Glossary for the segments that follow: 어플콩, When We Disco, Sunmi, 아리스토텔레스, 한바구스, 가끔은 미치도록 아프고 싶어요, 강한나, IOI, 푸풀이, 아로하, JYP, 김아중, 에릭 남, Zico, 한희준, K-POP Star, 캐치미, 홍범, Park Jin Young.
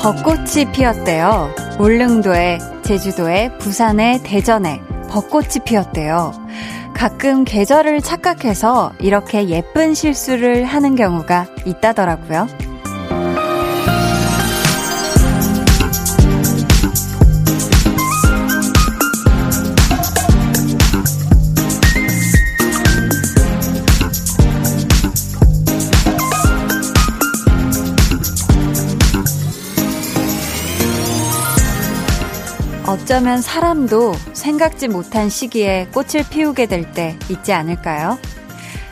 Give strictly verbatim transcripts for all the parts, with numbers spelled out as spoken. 벚꽃이 피었대요. 울릉도에, 제주도에, 부산에, 대전에 벚꽃이 피었대요. 가끔 계절을 착각해서 이렇게 예쁜 실수를 하는 경우가 있다더라고요. 어쩌면 사람도 생각지 못한 시기에 꽃을 피우게 될 때 있지 않을까요?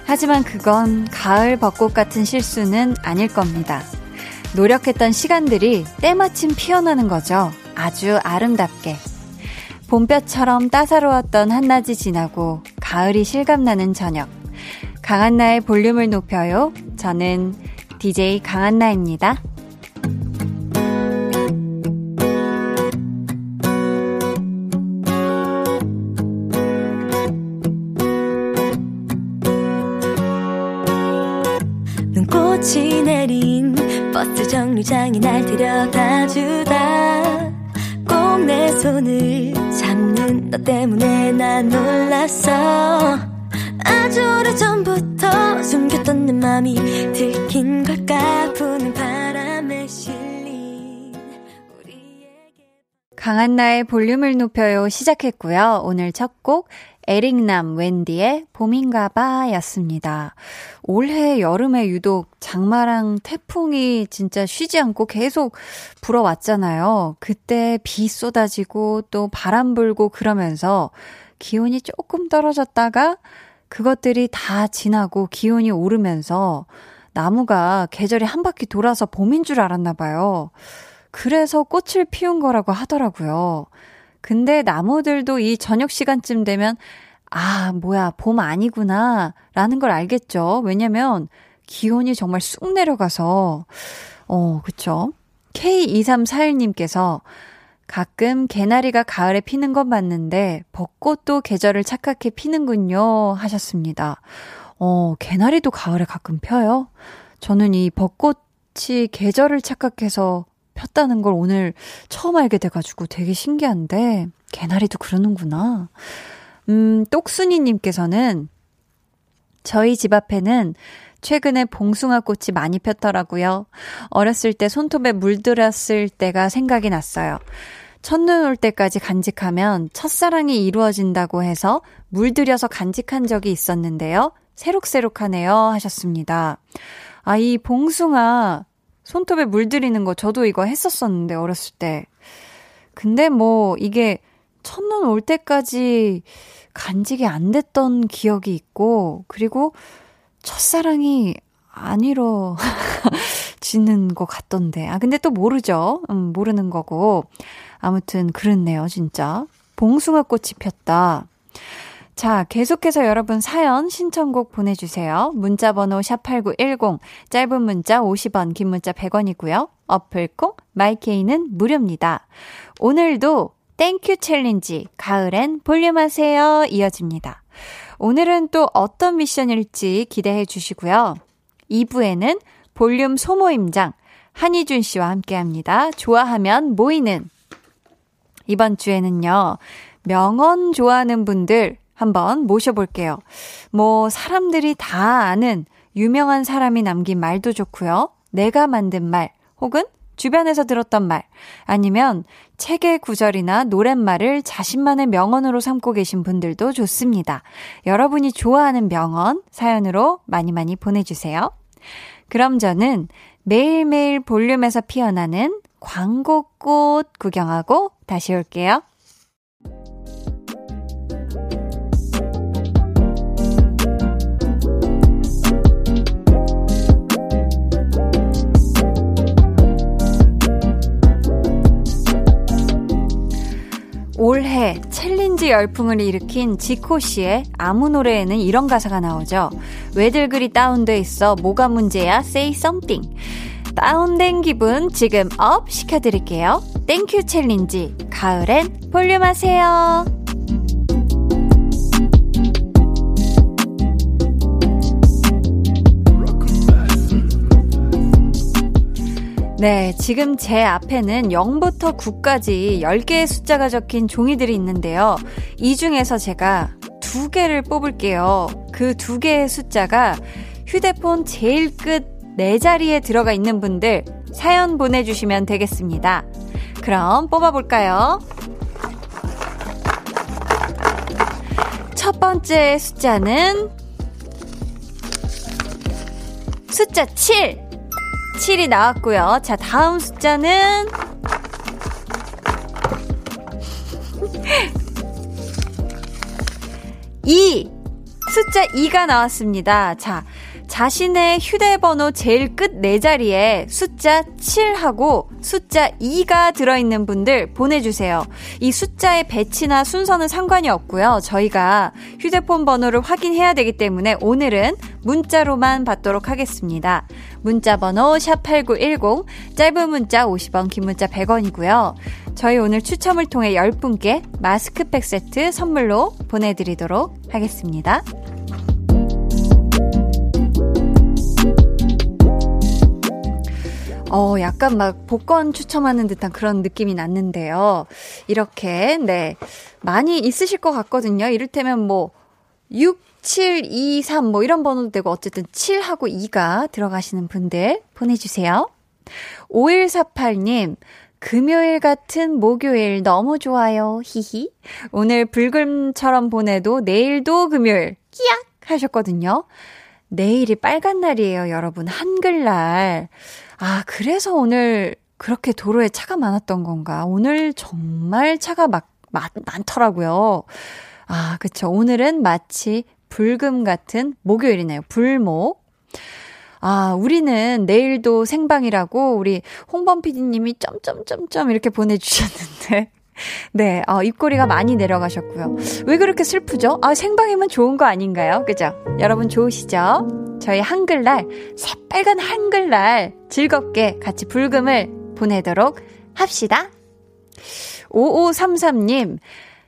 하지만 그건 가을 벚꽃 같은 실수는 아닐 겁니다. 노력했던 시간들이 때마침 피어나는 거죠. 아주 아름답게. 봄볕처럼 따사로웠던 한낮이 지나고 가을이 실감나는 저녁. 강한나의 볼륨을 높여요. 저는 디제이 강한나입니다. 꽃이 내린 버스 정류장이 날 데려다주다 꼭 내 손을 잡는 너 때문에 난 놀랐어 아주 오래전부터 숨겼던 내 맘이 들킨 걸까 부는 바람에 실린 우리에게 강한나의 볼륨을 높여요 시작했고요. 오늘 첫 곡 에릭 남 웬디의 봄인가봐 였습니다. 올해 여름에 유독 장마랑 태풍이 진짜 쉬지 않고 계속 불어왔잖아요. 그때 비 쏟아지고 또 바람 불고 그러면서 기온이 조금 떨어졌다가 그것들이 다 지나고 기온이 오르면서 나무가 계절이 한 바퀴 돌아서 봄인 줄 알았나 봐요. 그래서 꽃을 피운 거라고 하더라고요. 근데 나무들도 이 저녁 시간쯤 되면 아, 뭐야, 봄 아니구나 라는 걸 알겠죠. 왜냐면 기온이 정말 쑥 내려가서 어, 그쵸? 케이 이삼사일 님께서 가끔 개나리가 가을에 피는 건 맞는데 벚꽃도 계절을 착각해 피는군요 하셨습니다. 어, 개나리도 가을에 가끔 펴요? 저는 이 벚꽃이 계절을 착각해서 폈다는 걸 오늘 처음 알게 돼가지고 되게 신기한데 개나리도 그러는구나. 음, 똑순이님께서는 저희 집 앞에는 최근에 봉숭아 꽃이 많이 폈더라고요. 어렸을 때 손톱에 물들었을 때가 생각이 났어요. 첫눈 올 때까지 간직하면 첫사랑이 이루어진다고 해서 물들여서 간직한 적이 있었는데요. 새록새록하네요 하셨습니다. 아, 이 봉숭아 손톱에 물들이는 거 저도 이거 했었었는데 어렸을 때. 근데 뭐 이게 첫눈 올 때까지 간직이 안 됐던 기억이 있고 그리고 첫사랑이 안 이뤄지는 것 같던데. 아 근데 또 모르죠. 음, 모르는 거고. 아무튼 그렇네요 진짜. 봉숭아 꽃이 폈다. 자, 계속해서 여러분 사연 신청곡 보내주세요. 문자번호 샵팔구일공, 짧은 문자 오십 원, 긴 문자 백 원이고요. 어플콩, 마이케이는 무료입니다. 오늘도 땡큐 챌린지, 가을엔 볼륨하세요 이어집니다. 오늘은 또 어떤 미션일지 기대해 주시고요. 이 부에는 볼륨 소모임장, 한희준 씨와 함께합니다. 좋아하면 모이는. 이번 주에는요, 명언 좋아하는 분들, 한번 모셔볼게요. 뭐 사람들이 다 아는 유명한 사람이 남긴 말도 좋고요. 내가 만든 말 혹은 주변에서 들었던 말 아니면 책의 구절이나 노랫말을 자신만의 명언으로 삼고 계신 분들도 좋습니다. 여러분이 좋아하는 명언 사연으로 많이 많이 보내주세요. 그럼 저는 매일매일 볼륨에서 피어나는 광고꽃 구경하고 다시 올게요. 올해 챌린지 열풍을 일으킨 지코 씨의 아무 노래에는 이런 가사가 나오죠. 왜들 그리 다운돼 있어 뭐가 문제야 say something. 다운된 기분 지금 업 시켜드릴게요. 땡큐 챌린지 가을엔 볼륨하세요. 네, 지금 제 앞에는 영부터 구까지 열 개의 숫자가 적힌 종이들이 있는데요. 이 중에서 제가 두 개를 뽑을게요. 그 두 개의 숫자가 휴대폰 제일 끝 네 자리에 들어가 있는 분들 사연 보내주시면 되겠습니다. 그럼 뽑아볼까요? 첫 번째 숫자는 숫자 칠! 칠이 나왔고요. 자, 다음 숫자는 이! 숫자 이가 나왔습니다. 자, 자신의 휴대번호 제일 끝 네 자리에 숫자 칠하고 숫자 이가 들어있는 분들 보내주세요. 이 숫자의 배치나 순서는 상관이 없고요. 저희가 휴대폰 번호를 확인해야 되기 때문에 오늘은 문자로만 받도록 하겠습니다. 문자 번호 샵팔구일공, 짧은 문자 오십 원, 긴 문자 백 원이고요. 저희 오늘 추첨을 통해 열 분께 마스크팩 세트 선물로 보내드리도록 하겠습니다. 어, 약간 막 복권 추첨하는 듯한 그런 느낌이 났는데요. 이렇게, 네. 많이 있으실 것 같거든요. 이를테면 뭐, 육, 칠, 이, 삼, 뭐 이런 번호도 되고, 어쨌든 칠하고 이가 들어가시는 분들 보내주세요. 오일사팔 님, 금요일 같은 목요일 너무 좋아요. 히히. 오늘 불금처럼 보내도 내일도 금요일. 끼악! 하셨거든요. 내일이 빨간 날이에요, 여러분. 한글날. 아, 그래서 오늘 그렇게 도로에 차가 많았던 건가? 오늘 정말 차가 막, 많, 많더라고요. 아, 그쵸. 오늘은 마치 불금 같은 목요일이네요. 불목. 아, 우리는 내일도 생방이라고 우리 홍범 피디님이 점점점점 이렇게 보내주셨는데. 네, 어, 입꼬리가 많이 내려가셨고요. 왜 그렇게 슬프죠? 아, 생방이면 좋은 거 아닌가요? 그죠? 여러분 좋으시죠? 저희 한글날, 새빨간 한글날 즐겁게 같이 불금을 보내도록 합시다. 오오삼삼 님,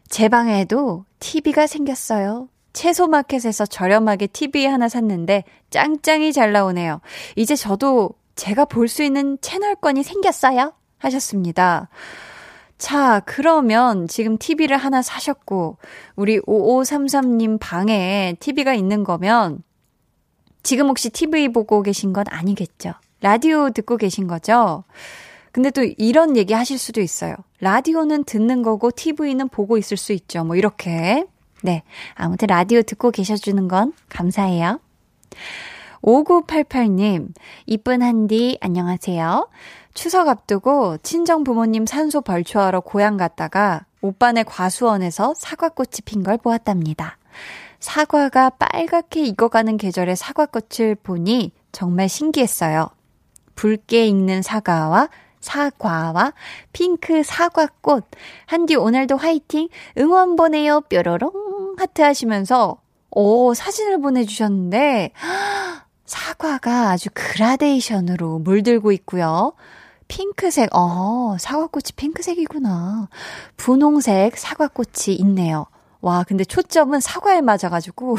제 방에도 티비가 생겼어요. 채소마켓에서 저렴하게 티비 하나 샀는데 짱짱이 잘 나오네요. 이제 저도 제가 볼 수 있는 채널권이 생겼어요. 하셨습니다. 자, 그러면 지금 티비를 하나 사셨고 우리 오오삼삼 님 방에 티비가 있는 거면 지금 혹시 티비 보고 계신 건 아니겠죠? 라디오 듣고 계신 거죠? 근데 또 이런 얘기 하실 수도 있어요. 라디오는 듣는 거고 티비는 보고 있을 수 있죠. 뭐 이렇게. 네, 아무튼 라디오 듣고 계셔주는 건 감사해요. 오구팔팔 님, 이쁜 한디 안녕하세요. 추석 앞두고 친정 부모님 산소 벌초하러 고향 갔다가 오빠네 과수원에서 사과꽃이 핀 걸 보았답니다. 사과가 빨갛게 익어가는 계절의 사과꽃을 보니 정말 신기했어요. 붉게 익는 사과와 사과와 핑크 사과꽃. 한디 오늘도 화이팅! 응원 보내요 뾰로롱 하트 하시면서 오, 사진을 보내주셨는데 사과가 아주 그라데이션으로 물들고 있고요. 핑크색, 어, 사과꽃이 핑크색이구나. 분홍색 사과꽃이 있네요. 와, 근데 초점은 사과에 맞아가지고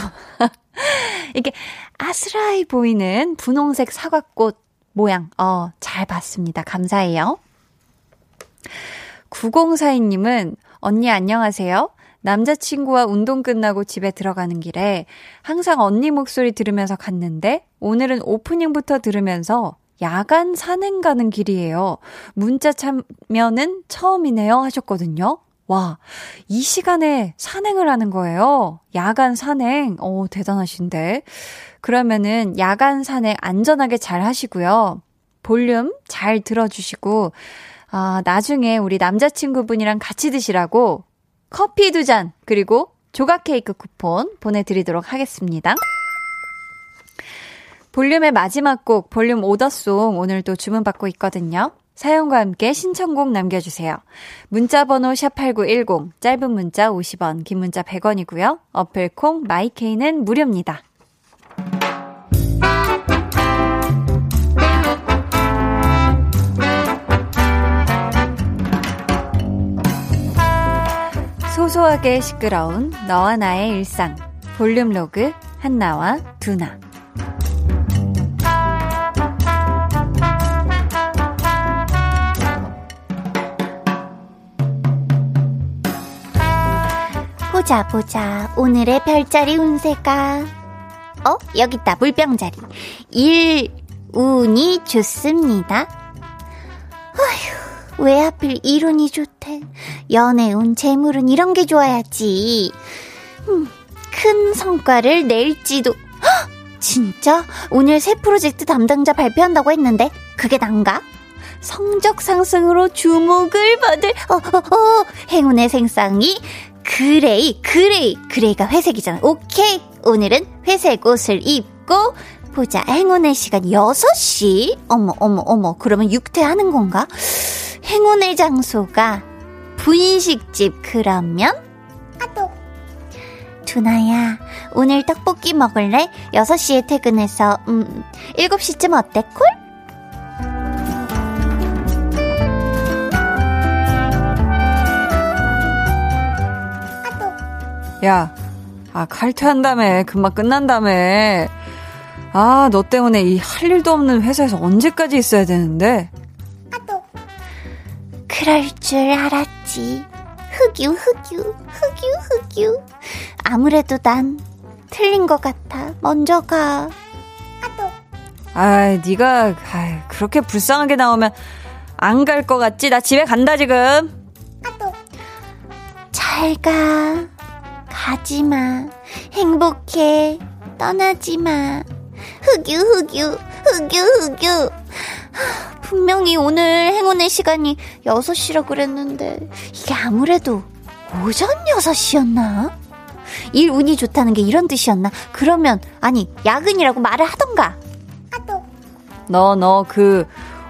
이렇게 아스라이 보이는 분홍색 사과꽃 모양, 어, 잘 봤습니다. 감사해요. 구공사이 님은 언니 안녕하세요. 남자친구와 운동 끝나고 집에 들어가는 길에 항상 언니 목소리 들으면서 갔는데 오늘은 오프닝부터 들으면서 야간 산행 가는 길이에요. 문자 참여는 처음이네요 하셨거든요. 와, 이 시간에 산행을 하는 거예요. 야간 산행. 오, 대단하신데. 그러면은 야간 산행 안전하게 잘 하시고요. 볼륨 잘 들어주시고 아, 나중에 우리 남자친구분이랑 같이 드시라고 커피 두 잔 그리고 조각 케이크 쿠폰 보내드리도록 하겠습니다. 볼륨의 마지막 곡 볼륨 오더송 오늘도 주문받고 있거든요. 사연과 함께 신청곡 남겨주세요. 문자번호 샵팔구일공, 짧은 문자 오십 원, 긴 문자 백 원이고요. 어플콩 마이케이는 무료입니다. 소소하게 시끄러운 너와 나의 일상 볼륨 로그 한나와 두나. 보자 보자 오늘의 별자리 운세가 어? 여기 있다. 물병자리 일 운이 좋습니다. 어휴, 왜 하필 일 운이 좋대. 연애 운, 재물은 이런 게 좋아야지. 음, 큰 성과를 낼지도. 헉, 진짜? 오늘 새 프로젝트 담당자 발표한다고 했는데 그게 난가? 성적 상승으로 주목을 받을 어, 어, 어, 행운의 생쌍이 그레이, 그레이, 그레이가 회색이잖아. 오케이, 오늘은 회색 옷을 입고 보자. 행운의 시간이 여섯 시. 어머 어머 어머, 그러면 육퇴하는 건가? 행운의 장소가 분식집. 그러면 아또 두나야 오늘 떡볶이 먹을래? 여섯 시에 퇴근해서 음 일곱 시쯤 어때? 콜? 야, 아, 칼퇴한다며. 금방 끝난다며. 아, 너 때문에 이 할 일도 없는 회사에서 언제까지 있어야 되는데? 아, 또. 그럴 줄 알았지. 흑유, 흑유, 흑유, 흑유. 아무래도 난 틀린 것 같아. 먼저 가. 아, 또. 아이, 니가, 아이, 그렇게 불쌍하게 나오면 안 갈 것 같지? 나 집에 간다, 지금. 아, 또. 잘 가. 가지마. 행복해. 떠나지마. 흑유 흑유 흑유 흑유. 분명히 오늘 행운의 시간이 여섯 시라고 그랬는데 이게 아무래도 오전 여섯 시였나? 일 운이 좋다는 게 이런 뜻이었나? 그러면 아니 야근이라고 말을 하던가. 너 너 그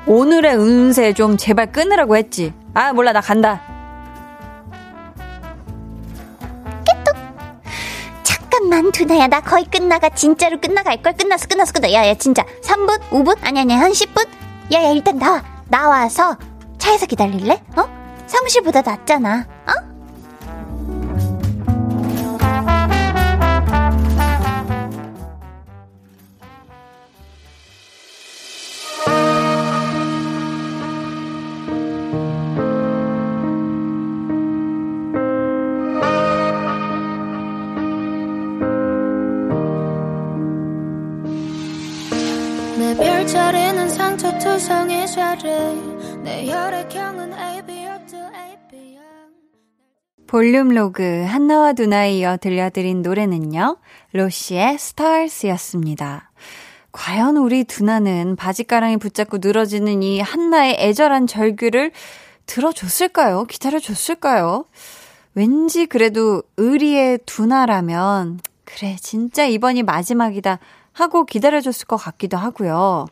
오늘의 운세 좀 제발 끊으라고 했지. 아 몰라 나 간다. 만 두나야 나 거의 끝나가. 진짜로 끝나갈걸. 끝났어 끝났어 끝났어. 야야 진짜 삼 분? 오 분? 아니 아니 한 십 분? 야야 일단 나와. 나와서 차에서 기다릴래? 어? 사무실보다 낫잖아. 어? 볼륨 로그 한나와 두나에 이어 들려드린 노래는요, 로시의 스타즈였습니다. 과연 우리 두나는 바지가랑이 붙잡고 늘어지는 이 한나의 애절한 절규를 들어줬을까요? 기다려줬을까요? 왠지 그래도 의리의 두나라면 그래 진짜 이번이 마지막이다 하고 기다려줬을 것 같기도 하고요.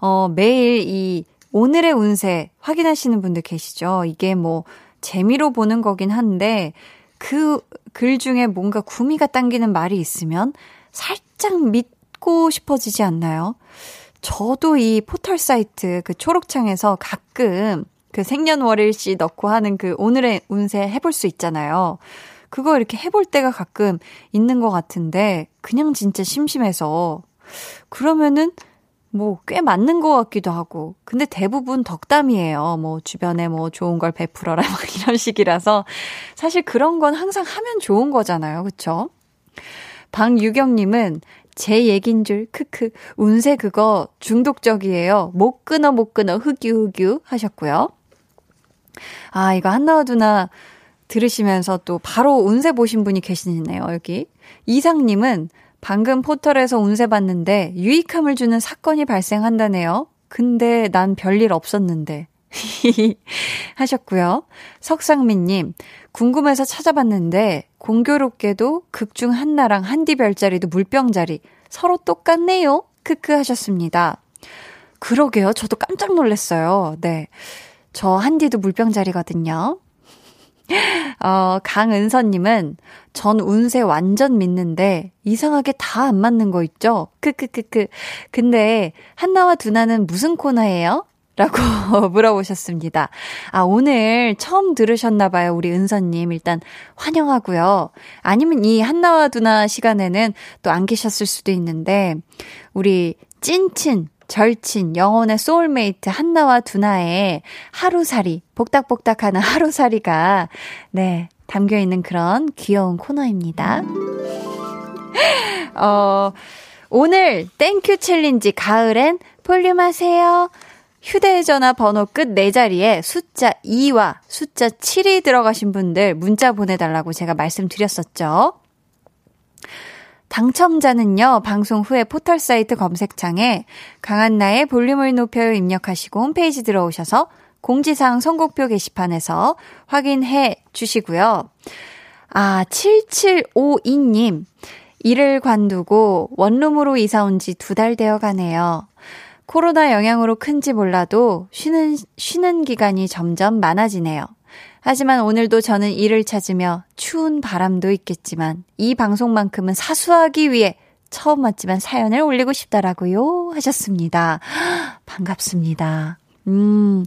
어, 매일 이 오늘의 운세 확인하시는 분들 계시죠? 이게 뭐 재미로 보는 거긴 한데 그 글 중에 뭔가 구미가 당기는 말이 있으면 살짝 믿고 싶어지지 않나요? 저도 이 포털 사이트 그 초록창에서 가끔 그 생년월일씨 넣고 하는 그 오늘의 운세 해볼 수 있잖아요. 그거 이렇게 해볼 때가 가끔 있는 것 같은데 그냥 진짜 심심해서 그러면은 뭐 꽤 맞는 것 같기도 하고 근데 대부분 덕담이에요. 뭐 주변에 뭐 좋은 걸 베풀어라 막 이런 식이라서 사실 그런 건 항상 하면 좋은 거잖아요. 그쵸? 방유경님은 제 얘긴 줄 크크 운세 그거 중독적이에요. 못 끊어 못 끊어 흑유흑유 하셨고요. 아 이거 한나와 두나 들으시면서 또 바로 운세 보신 분이 계시네요. 여기 이상님은 방금 포털에서 운세 봤는데 유익함을 주는 사건이 발생한다네요. 근데 난 별일 없었는데 하셨고요. 석상민님 궁금해서 찾아봤는데 공교롭게도 극중 한나랑 한디 별자리도 물병자리 서로 똑같네요. 크크 하셨습니다. 그러게요. 저도 깜짝 놀랐어요. 네, 저 한디도 물병자리거든요. 어, 강은서님은 전 운세 완전 믿는데 이상하게 다 안 맞는 거 있죠? 크크크크. 근데 한나와 두나는 무슨 코너예요? 라고 물어보셨습니다. 아, 오늘 처음 들으셨나봐요. 우리 은서님 일단 환영하고요. 아니면 이 한나와 두나 시간에는 또 안 계셨을 수도 있는데 우리 찐친, 절친, 영혼의 소울메이트 한나와 두나의 하루살이, 복닥복닥하는 하루살이가 네 담겨있는 그런 귀여운 코너입니다. 어, 오늘 땡큐 챌린지 가을엔 볼륨하세요. 휴대전화 번호 끝 네 자리에 숫자 이와 숫자 칠이 들어가신 분들 문자 보내달라고 제가 말씀드렸었죠. 당첨자는요, 방송 후에 포털사이트 검색창에 강한나의 볼륨을 높여요 입력하시고 홈페이지 들어오셔서 공지사항 선곡표 게시판에서 확인해 주시고요. 아, 칠칠오이 님, 일을 관두고 원룸으로 이사 온 지 두 달 되어 가네요. 코로나 영향으로 큰지 몰라도 쉬는, 쉬는 기간이 점점 많아지네요. 하지만 오늘도 저는 일을 찾으며 추운 바람도 있겠지만 이 방송만큼은 사수하기 위해 처음 왔지만 사연을 올리고 싶다라고요 하셨습니다. 반갑습니다. 음,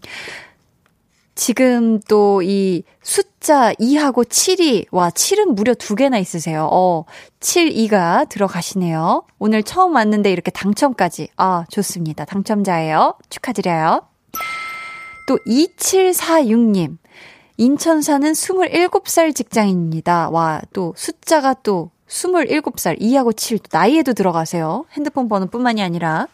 지금 또 이 숫자 이하고 칠이, 와, 칠은 무려 두 개나 있으세요. 어, 칠, 이가 들어가시네요. 오늘 처음 왔는데 이렇게 당첨까지. 아, 좋습니다. 당첨자예요. 축하드려요. 또 이칠사육 님, 인천 사는 스물일곱 살 직장인입니다. 와, 또 숫자가 또 스물일곱 살, 이하고 칠, 나이에도 들어가세요. 핸드폰 번호뿐만이 아니라.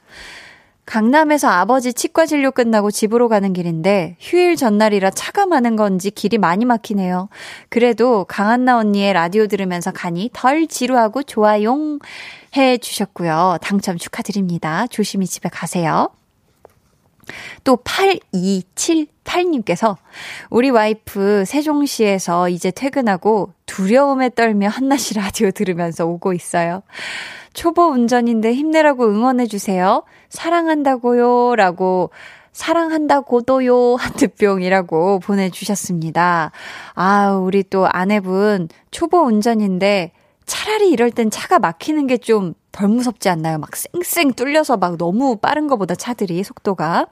강남에서 아버지 치과 진료 끝나고 집으로 가는 길인데 휴일 전날이라 차가 많은 건지 길이 많이 막히네요. 그래도 강한나 언니의 라디오 들으면서 가니 덜 지루하고 좋아용 해주셨고요. 당첨 축하드립니다. 조심히 집에 가세요. 또 팔이칠팔 님께서 우리 와이프 세종시에서 이제 퇴근하고 두려움에 떨며 한나씨 라디오 들으면서 오고 있어요. 초보 운전인데 힘내라고 응원해주세요. 사랑한다고요 라고, 사랑한다고도요 하트뿅이라고 보내주셨습니다. 아, 우리 또 아내분 초보 운전인데 차라리 이럴 땐 차가 막히는 게 좀 덜 무섭지 않나요? 막 쌩쌩 뚫려서 막 너무 빠른 것보다 차들이 속도가.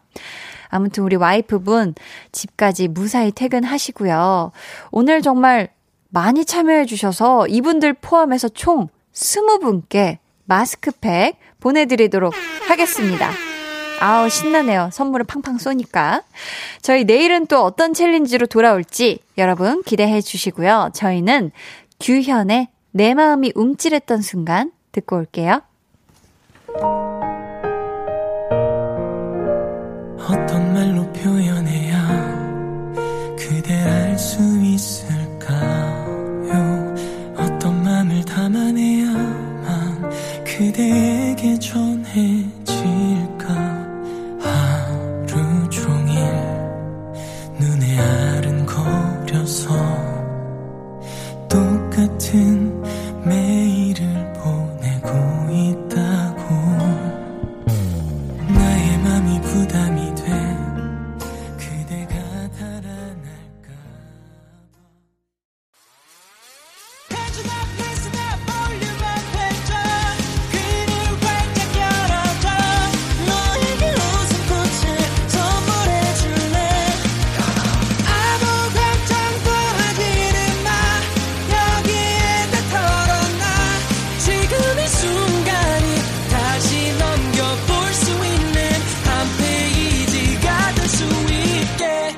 아무튼 우리 와이프분 집까지 무사히 퇴근하시고요. 오늘 정말 많이 참여해주셔서 이분들 포함해서 총 스무 분께 마스크팩 보내드리도록 하겠습니다. 아우, 신나네요. 선물을 팡팡 쏘니까. 저희 내일은 또 어떤 챌린지로 돌아올지 여러분 기대해 주시고요. 저희는 규현의 내 마음이 움찔했던 순간 듣고 올게요. 어떤 말로 표현해야 그대 알 수 있을까요? 어떤 맘을 담아내야만 그대에게 전해질까? 하루 종일 눈에 아른거려서 똑같은 매일을 보내고 있다고. 나의 맘이 부담이 돼 그대가 달아날까 봐. 해준 앞 미스나 볼륨 앞에 줘 귀를 활짝 열어줘. 너에게 웃음꽃을 선물해줄래. 아무 걱정도 하지는 마. 여기에다 털어놔. 지금 이 순간이 다시 넘겨볼 수 있는 한 페이지가 될 수 있게.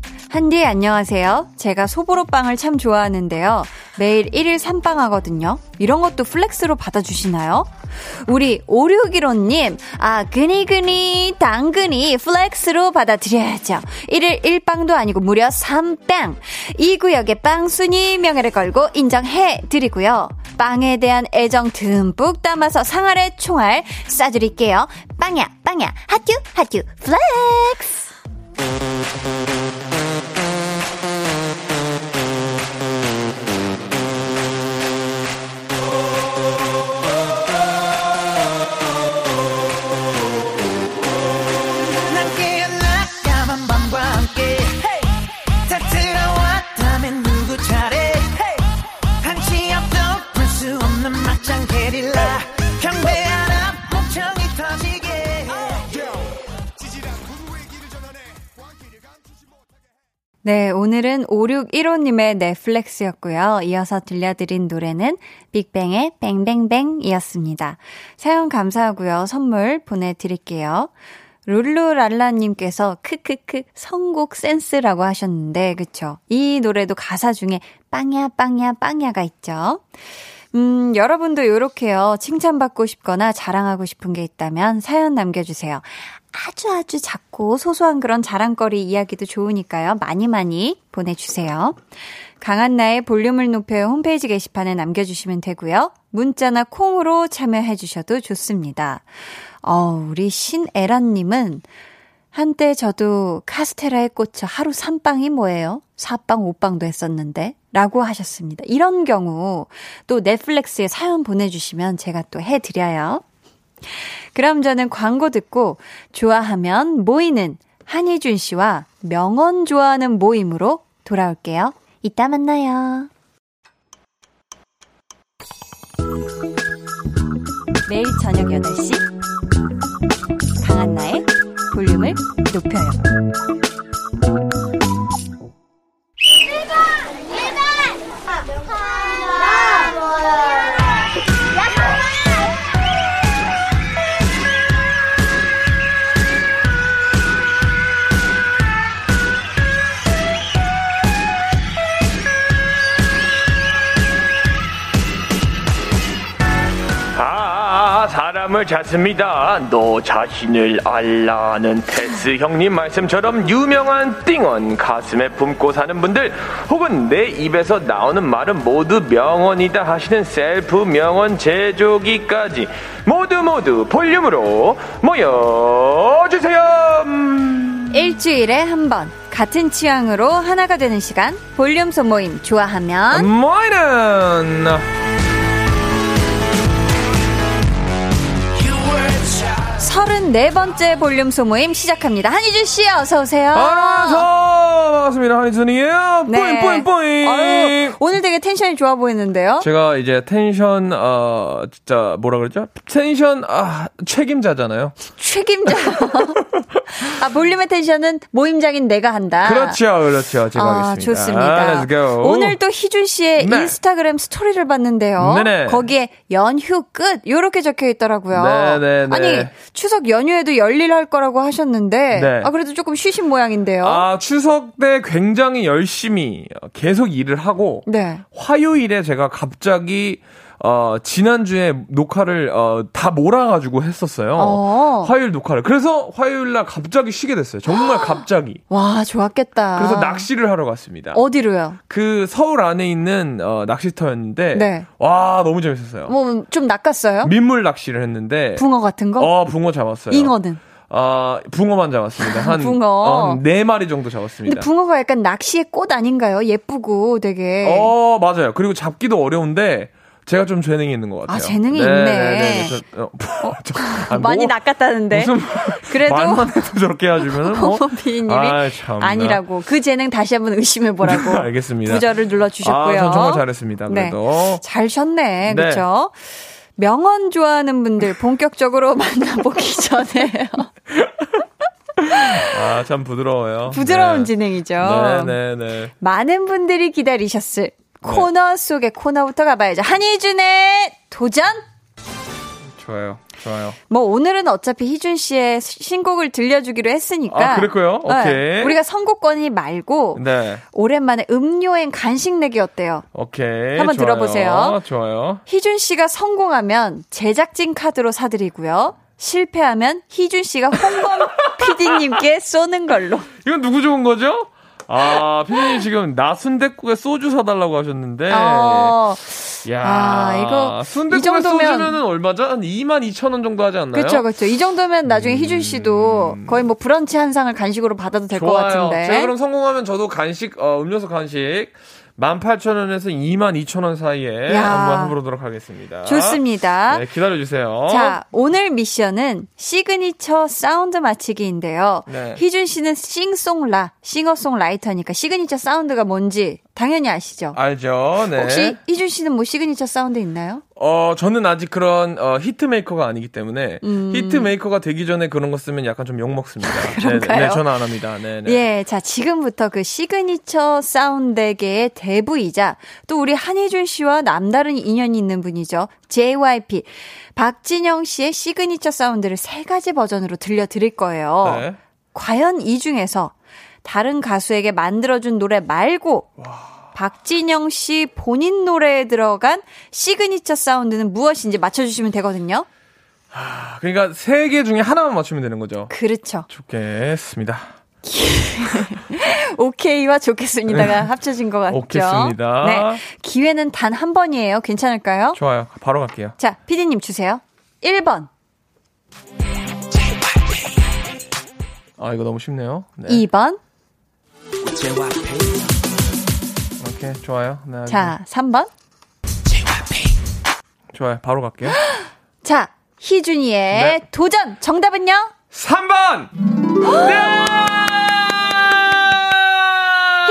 한디 안녕하세요. 제가 소보로빵을 참 좋아하는데요. 매일 일일 삼빵 하거든요. 이런 것도 플렉스로 받아주시나요? 우리 오육일오 님, 아, 그니그니 당근이 플렉스로 받아드려야죠. 일일 일빵도 아니고 무려 삼빵. 이 구역의 빵순이 명예를 걸고 인정해드리고요. 빵에 대한 애정 듬뿍 담아서 상아래 총알 쏴드릴게요. 빵야 빵야 핫유 핫유 플렉스. 네, 오늘은 오육일오님의 넷플릭스였고요. 이어서 들려드린 노래는 빅뱅의 뱅뱅뱅이었습니다. 사연 감사하고요. 선물 보내드릴게요. 룰루랄라님께서 크크크 선곡 센스라고 하셨는데 그쵸? 이 노래도 가사 중에 빵야 빵야 빵야가 있죠. 음, 여러분도 요렇게요. 칭찬받고 싶거나 자랑하고 싶은 게 있다면 사연 남겨주세요. 아주 아주 작고 소소한 그런 자랑거리 이야기도 좋으니까요. 많이 많이 보내주세요. 강한나의 볼륨을 높여요 홈페이지 게시판에 남겨주시면 되고요. 문자나 콩으로 참여해 주셔도 좋습니다. 어, 우리 신애란님은 한때 저도 카스테라에 꽂혀 하루 삼 빵이 뭐예요? 사 빵, 오 빵도 했었는데 라고 하셨습니다. 이런 경우 또 넷플릭스에 사연 보내주시면 제가 또 해드려요. 그럼 저는 광고 듣고 좋아하면 모이는 한희준 씨와 명언 좋아하는 모임으로 돌아올게요. 이따 만나요. 매일 저녁 여덟 시 강한나의 볼륨을 높여요. 사람을 찾습니다. 너 자신을 알라는 테스 형님 말씀처럼 유명한 띵언 가슴에 품고 사는 분들, 혹은 내 입에서 나오는 말은 모두 명언이다 하시는 셀프 명언 제조기까지 모두 모두 볼륨으로 모여주세요. 일주일에 한 번 같은 취향으로 하나가 되는 시간, 볼륨 소모임 좋아하면 모이는. 서른네 번째 볼륨 소모임 시작합니다. 한희준 씨 어서 오세요. 안녕하세요. 반갑습니다. 한희준이에요. 네. 뿌잉 뿌잉 뿌잉. 아유, 오늘 되게 텐션이 좋아 보이는데요. 제가 이제 텐션 어, 진짜 뭐라 그랬죠? 텐션 아, 책임자잖아요. 책임자. 아, 볼륨의 텐션은 모임장인 내가 한다. 그렇죠. 그렇죠. 제가 아, 하겠습니다. 좋습니다. 아, let's go. 오늘 또 희준 씨의 네. 인스타그램 스토리를 봤는데요. 네네. 거기에 연휴 끝 이렇게 적혀 있더라고요. 네네네. 아니 추석 연휴에도 열일할 거라고 하셨는데 네. 아 그래도 조금 쉬신 모양인데요. 아 추석 때 굉장히 열심히 계속 일을 하고 네. 화요일에 제가 갑자기 어, 지난주에 녹화를 어, 다 몰아가지고 했었어요. 어. 화요일 녹화를. 그래서 화요일날 갑자기 쉬게 됐어요. 정말 갑자기. 와 좋았겠다. 그래서 낚시를 하러 갔습니다. 어디로요? 그 서울 안에 있는 어, 낚시터였는데 네. 와 너무 재밌었어요. 뭐 좀 낚았어요? 민물 낚시를 했는데 붕어 같은 거? 어 붕어 잡았어요. 잉어는? 아, 붕어만 잡았습니다. 한 붕어. 네 마리 정도 잡았습니다. 근데 붕어가 약간 낚시의 꽃 아닌가요? 예쁘고 되게. 어 맞아요. 그리고 잡기도 어려운데 제가 좀 재능이 있는 것 같아요. 아 재능이 네, 있네. 네, 네, 저, 어, 저, 아, 뭐, 많이 낚았다는데. 무슨 그래도 말만 해도 저렇게 해주면 뭐. 비님이 아, 아니라고 그 재능 다시 한번 의심해 보라고. 알겠습니다. 부자를 눌러 주셨고요. 아, 전 정말 잘했습니다. 그래도 네, 잘 쉬었네. 그렇죠. 네. 명언 좋아하는 분들 본격적으로 만나보기 전에요. 아, 참 부드러워요. 부드러운 네. 진행이죠. 네네네. 네, 네. 많은 분들이 기다리셨을. 코너 속의 코너부터 가봐야죠. 한희준의 도전? 좋아요. 좋아요. 뭐 오늘은 어차피 희준 씨의 신곡을 들려주기로 했으니까. 아, 그랬고요? 오케이. 네. 우리가 선곡권이 말고 네. 오랜만에 음료엔 간식 내기 어때요? 오케이. 한번 좋아요. 들어보세요. 좋아요. 희준 씨가 성공하면 제작진 카드로 사드리고요. 실패하면 희준 씨가 홍범 피디님께 쏘는 걸로. 이건 누구 좋은 거죠? 아, 피디님 지금 나 순댓국에 소주 사달라고 하셨는데. 어. 야, 아, 이거. 순댓국에 정도면... 소주면은 얼마죠? 한 이만 이천 원 정도 하지 않나요? 그쵸, 그쵸. 이 정도면 나중에 음... 희준 씨도 거의 뭐 브런치 한 상을 간식으로 받아도 될 것 같은데. 제가 그럼 성공하면 저도 간식, 어, 음료수 간식. 만 팔천 원에서 이만 이천 원 사이에 야. 한번 해보도록 하겠습니다. 좋습니다. 네, 기다려주세요. 자, 오늘 미션은 시그니처 사운드 맞히기인데요. 네. 희준 씨는 싱송라, 싱어송라이터니까 시그니처 사운드가 뭔지 당연히 아시죠? 알죠. 네. 혹시 이준 씨는 뭐 시그니처 사운드 있나요? 어, 저는 아직 그런 어, 히트메이커가 아니기 때문에 음. 히트메이커가 되기 전에 그런 거 쓰면 약간 좀 욕먹습니다. 그런가요? 네, 네, 저는 안 합니다. 네, 네. 예, 자, 지금부터 그 시그니처 사운드계의 대부이자 또 우리 한희준 씨와 남다른 인연이 있는 분이죠. 제이와이피 박진영 씨의 시그니처 사운드를 세 가지 버전으로 들려드릴 거예요. 네. 과연 이 중에서 다른 가수에게 만들어준 노래 말고 와. 박진영 씨 본인 노래에 들어간 시그니처 사운드는 무엇인지 맞춰주시면 되거든요. 하, 그러니까 세 개 중에 하나만 맞추면 되는 거죠. 그렇죠. 좋겠습니다. 오케이와 좋겠습니다가 합쳐진 것 같죠. 오겠습니다. 네, 기회는 단 한 번이에요. 괜찮을까요? 좋아요. 바로 갈게요. 자, 피디님 주세요. 일 번. 아, 이거 너무 쉽네요. 네. 이 번. 오케이, 좋아요. 네, 자, 삼 번. 좋아요, 바로 갈게요. 자, 희준이의 네. 도전! 정답은요? 삼 번! 네!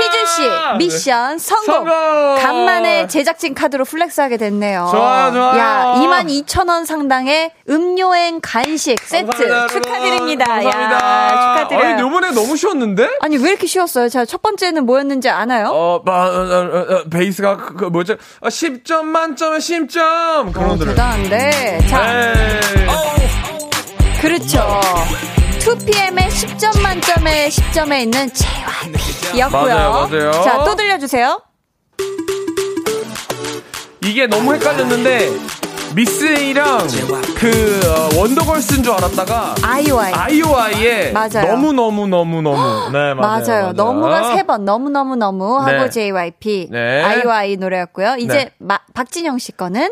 희준씨, 미션 성공. 성공! 간만에 제작진 카드로 플렉스하게 됐네요. 좋아요, 좋아요. 야, 이만 이천 원 상당의 음료엔 간식 세트 감사합니다, 축하드립니다. 감사합니다. 야, 축하드려요. 아니, 요번에 너무 쉬웠는데? 아니, 왜 이렇게 쉬웠어요? 제가 첫 번째는 뭐였는지 아나요? 어, 바, 어, 어, 어 베이스가, 그, 그 뭐였죠? 아, 십 점 만점에 십 점! 그런 것들. 대단한데. 자. 그렇죠. 투피엠의 십 점 만점에 십 점에 있는 제이와이피였고요. 맞아요, 맞아요. 자, 또 들려주세요. 이게 너무 헷갈렸는데 미스이랑 그 어, 원더걸스인 줄 알았다가 아이오아이. 아이오아이에 맞아요. 너무 너무 너무 너무. 네, 맞아요. 맞아요. 너무가 세 번 너무 너무 너무 하고 네. 제이와이피 네. 아이오아이 노래였고요. 이제 네. 마, 박진영 씨 거는.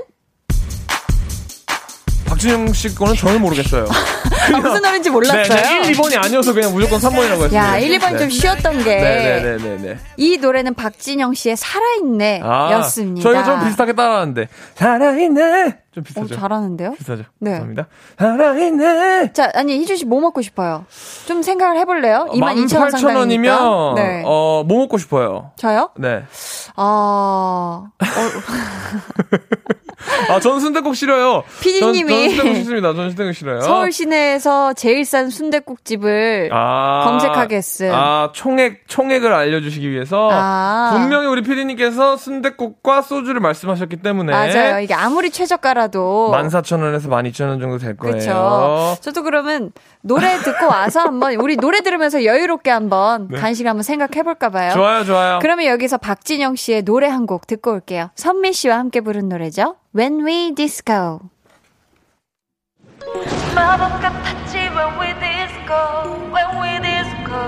박진영 씨 거는 전혀 모르겠어요. 아, 무슨 노래인지 몰랐어요. 네, 네, 일, 이 번이 아니어서 그냥 무조건 삼 번이라고 했어요. 야, 일, 이 번이 네. 좀 쉬웠던 게 네, 네, 네, 네, 네. 이 노래는 박진영 씨의 살아있네 아, 였습니다. 저희가 좀 비슷하게 따라하는데 살아있네 좀 비슷하죠. 오, 잘하는데요? 비슷하죠. 네. 감사합니다. 살아있네. 자, 아니 희준 씨 뭐 먹고 싶어요? 좀 생각을 해볼래요? 이만 이천 원 상당이니까. 만 팔천 원이면 네. 어, 뭐 먹고 싶어요? 저요? 네. 아... 어... 아, 전 순댓국 싫어요. 피디님이. 전, 전 순댓국 싫습니다. 전 순댓국 싫어요. 서울 시내에서 제일 싼 순댓국집을 아, 검색하게 했음. 아, 총액, 총액을 알려주시기 위해서. 아. 분명히 우리 피디님께서 순댓국과 소주를 말씀하셨기 때문에. 맞아요. 이게 아무리 최저가라도. 만 사천 원에서 만 이천 원 정도 될 거예요. 그렇죠. 저도 그러면 노래 듣고 와서 한번, 우리 노래 들으면서 여유롭게 한번 네. 간식 한번 생각해볼까봐요. 좋아요, 좋아요. 그러면 여기서 박진영 씨의 노래 한 곡 듣고 올게요. 선미 씨와 함께 부른 노래죠. When We Disco. 마법 같았지 When We Disco, When We Disco.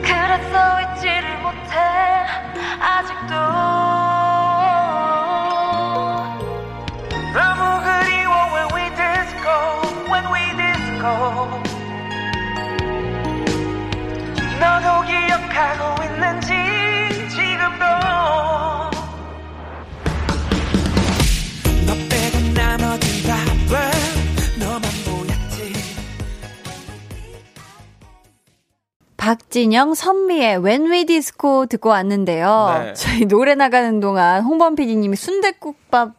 그래서 잊지를 못해 아직도. 너무 그리워 When We Disco, When We Disco. 너도 기억하고 있는지 지금도. 박진영, 선미의 When We Disco 듣고 왔는데요. 네. 저희 노래 나가는 동안 홍범 피디님이 순댓국밥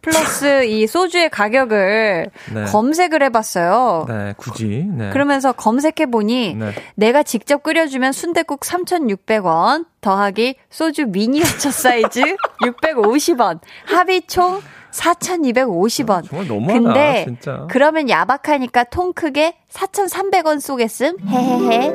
플러스 이 소주의 가격을 네. 검색을 해봤어요. 네, 굳이. 네. 그러면서 검색해보니 네. 내가 직접 끓여주면 순댓국 삼천육백 원 더하기 소주 미니어처 사이즈 육백오십 원 합이 총 사천이백오십 원. 정말 너무하다. 근데 진짜. 그러면 야박하니까 통 크게 사천삼백 원 쏘겠음. 헤헤헤.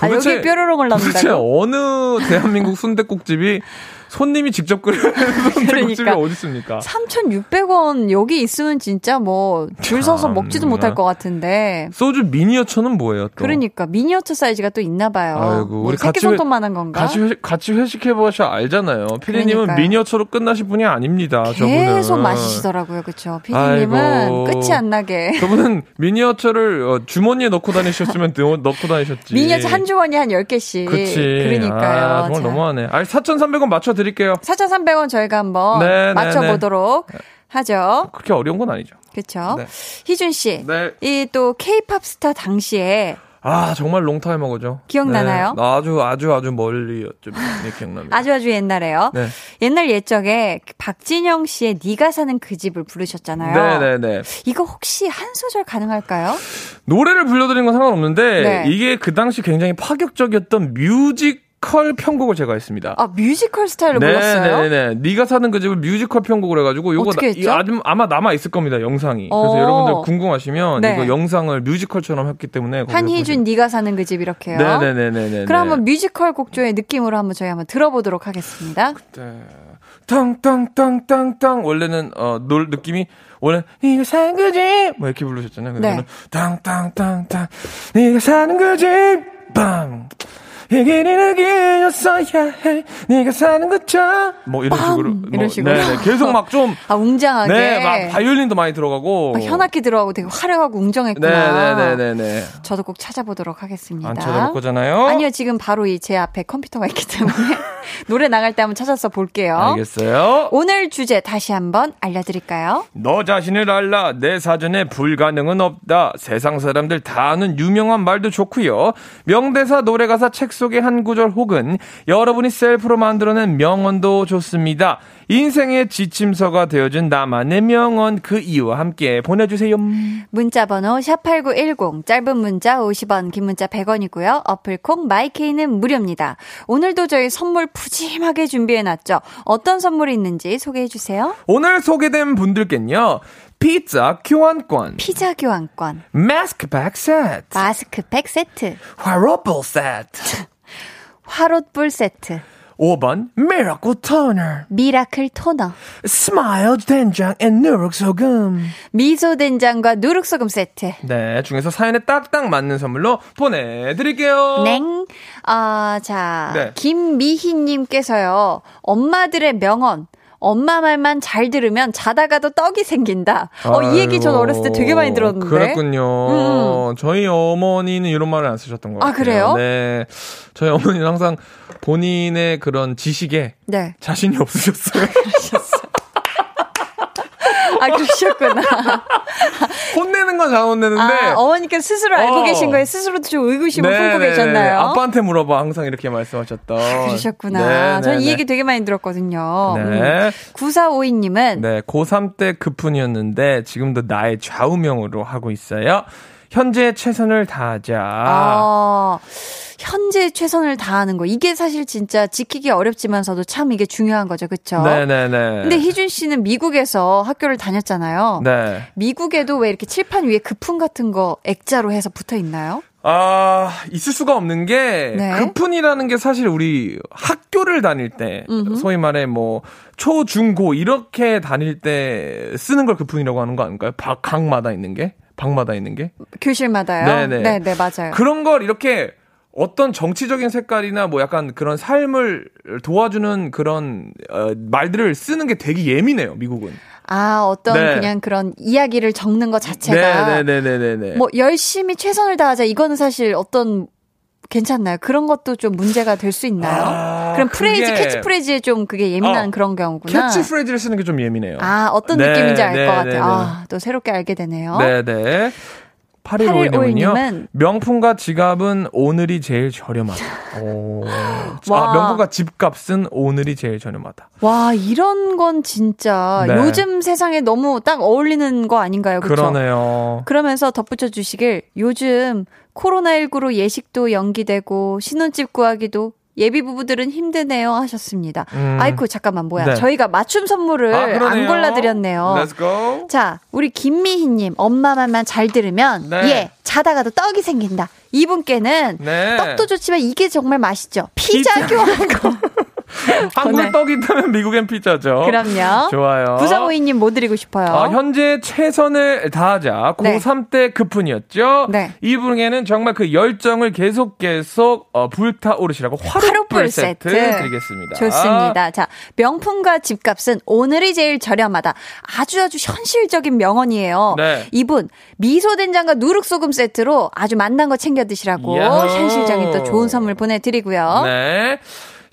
아, 여기 뾰로롱을 넣는다고. 도대체 어느 대한민국 순댓국집이 손님이 직접 끓이는 순댓국집이 그러니까. 어디 있습니까? 삼천육백 원 여기 있으면 진짜 뭐 줄 서서 먹지도 못할 것 같은데. 소주 미니어처는 뭐예요? 또? 그러니까 미니어처 사이즈가 또 있나 봐요. 아이고, 우리 새끼 손톱만한 건가? 같이 회식, 같이 회식해 보셔야 알잖아요. 피디님은 미니어처로 끝나실 분이 아닙니다. 계속 저분은. 마시시더라고요, 그렇죠? 피디님은 끝이 안 나게. 저분은 미니어처를 주머니에 넣고 다니셨으면 넣고 다니셨지. 미니어처 한 주머니 한 열 개씩. 그렇지. 그러니까요. 아, 정말 자. 너무하네. 아, 사천삼백 원 맞춰 드릴게요. 사천삼백 원 저희가 한번 네, 맞춰보도록 네, 네. 하죠. 그렇게 어려운 건 아니죠. 그렇죠. 네. 희준 씨, 네. 이 또 K-팝 스타 당시에 아, 정말 롱타임하고죠. 기억나나요? 네, 아주 아주 아주 멀리 여쭤 네, 기억납니다. 아주 아주 옛날에요. 네. 옛날 옛적에 박진영 씨의 네가 사는 그 집을 부르셨잖아요. 네, 네, 네. 이거 혹시 한 소절 가능할까요? 노래를 불러드린 건 상관없는데 네. 이게 그 당시 굉장히 파격적이었던 뮤지컬 편곡을 제가 했습니다. 아, 뮤지컬 스타일로 네, 불렀어요? 네, 네, 네. 네가 사는 그 집을 뮤지컬 편곡을 해가지고 요거 어떻게 했죠? 나, 이, 아마 남아 있을 겁니다, 영상이. 그래서 오. 여러분들 궁금하시면 네. 이거 영상을 뮤지컬처럼 했기 때문에 한희준 네가 사는 그 집 이렇게요. 네, 네, 네, 네, 네. 그럼 한번 뮤지컬 곡조의 느낌으로 한번 저희 한번 들어보도록 하겠습니다. 그때 땅땅땅땅땅 원래는 어 노 느낌이 원래 네가 사는 그 집 뭐 이렇게 부르셨잖아요. 근데 땅땅땅땅 네가 사는 그 집 빵. 얘기는 얘기였어야 해. 네가 사는 것처럼. 뭐 이런 빵! 식으로. 뭐 이런 식으로. 네, 네. 계속 막 좀. 아, 웅장하게. 네, 막 바이올린도 많이 들어가고. 막 현악기 들어가고 되게 화려하고 웅장했구나. 네네네네. 네, 네, 네. 저도 꼭 찾아보도록 하겠습니다. 안 찾아볼 거잖아요? 아니요, 지금 바로 이 제 앞에 컴퓨터가 있기 때문에. 노래 나갈 때 한번 찾아서 볼게요. 알겠어요. 오늘 주제 다시 한번 알려드릴까요? 너 자신을 알라. 내 사전에 불가능은 없다. 세상 사람들 다 아는 유명한 말도 좋고요. 명대사, 노래가사, 책 속의 한 구절 혹은 여러분이 셀프로 만들어낸 명언도 좋습니다. 인생의 지침서가 되어준 나만의 명언 그 이유와 함께 보내주세요. 문자번호 샵팔구일공 짧은 문자 오십 원 긴 문자 백 원이고요. 어플콩 마이케이는 무료입니다. 오늘도 저희 선물 푸짐하게 준비해놨죠. 어떤 선물이 있는지 소개해주세요. 오늘 소개된 분들께는요. 피자 교환권, 피자 교환권, 마스크팩 세트, 마스크팩 세트, 화롯불 세트, 화롯불 세트, 오 번 미라클 토너, 미라클 토너, 스마일 된장 앤 누룩소금, 미소 된장과 누룩소금 세트. 네, 중에서 사연에 딱딱 맞는 선물로 보내드릴게요. 냉. 아, 자, 네. 김미희님께서요. 엄마들의 명언. 엄마 말만 잘 들으면 자다가도 떡이 생긴다. 어, 아이고, 이 얘기 전 어렸을 때 되게 많이 들었는데. 그랬군요. 음. 저희 어머니는 이런 말을 안 쓰셨던 것 같아요. 아, 그래요? 네. 저희 어머니는 항상 본인의 그런 지식에 네. 자신이 없으셨어요. 그러셨어요. 아, 그러셨구나. 혼내는 건 잘 혼내는데. 아, 어머니께서 스스로 알고 어. 계신 거에 스스로도 좀 의구심을 네네. 품고 계셨나요? 아빠한테 물어봐. 항상 이렇게 말씀하셨던. 아, 그러셨구나. 저는 이 얘기 되게 많이 들었거든요. 네. 음. 구사오이 님은. 네, 고삼 때 그뿐이었는데 지금도 나의 좌우명으로 하고 있어요. 현재 최선을 다하자. 아, 현재 최선을 다하는 거. 이게 사실 진짜 지키기 어렵지만서도 참 이게 중요한 거죠. 그렇죠? 네네네. 근데 희준 씨는 미국에서 학교를 다녔잖아요. 네. 미국에도 왜 이렇게 칠판 위에 급훈 같은 거 액자로 해서 붙어 있나요? 아, 있을 수가 없는 게 네. 급훈이라는 게 사실 우리 학교를 다닐 때 음흠. 소위 말해 뭐 초, 중, 고 이렇게 다닐 때 쓰는 걸 급훈이라고 하는 거 아닐까요? 각마다 있는 게? 방마다 있는 게? 교실마다요? 네네. 네네, 맞아요. 그런 걸 이렇게 어떤 정치적인 색깔이나 뭐 약간 그런 삶을 도와주는 그런 어, 말들을 쓰는 게 되게 예민해요, 미국은. 아, 어떤 네. 그냥 그런 이야기를 적는 것 자체가. 네네네네네. 뭐 열심히 최선을 다하자 이거는 사실 어떤 괜찮나요? 그런 것도 좀 문제가 될 수 있나요? 아, 그럼 프레이즈, 캐치프레이즈에 좀 그게 예민한 어, 그런 경우구나. 캐치프레이즈를 쓰는 게 좀 예민해요. 아, 어떤 네, 느낌인지 알 것 같아요. 네, 아, 또 새롭게 알게 되네요. 네네. 팔일오일 님은요. 명품과 지갑은 오늘이 제일 저렴하다. 오. 와. 아, 명품과 집값은 오늘이 제일 저렴하다. 와, 이런 건 진짜 네. 요즘 세상에 너무 딱 어울리는 거 아닌가요? 그쵸? 그러네요. 그러면서 덧붙여 주시길 요즘 코로나십구로 예식도 연기되고 신혼집 구하기도 예비 부부들은 힘드네요 하셨습니다. 음. 아이쿠 잠깐만 뭐야. 네. 저희가 맞춤 선물을 아, 안 골라드렸네요. Let's go. 자, 우리 김미희님 엄마 말만 잘 들으면 네. 예 자다가도 떡이 생긴다. 이분께는 네. 떡도 좋지만 이게 정말 맛있죠. 피자 교환권. 한국에 떡이 있다면 미국엔 피자죠. 그럼요. 좋아요. 구사오이 님 뭐 드리고 싶어요? 아, 현재 최선을 다하자. 고삼 네. 때 급훈이었죠. 네. 이분에게는 정말 그 열정을 계속 계속 어, 불타오르시라고 화롯불 세트 드리겠습니다. 좋습니다. 자, 명품과 집값은 오늘이 제일 저렴하다. 아주 아주 현실적인 명언이에요. 네. 이분 미소된장과 누룩소금 세트로 아주 맛난 거 챙겨 드시라고 현실적인 또 좋은 선물 보내드리고요. 네.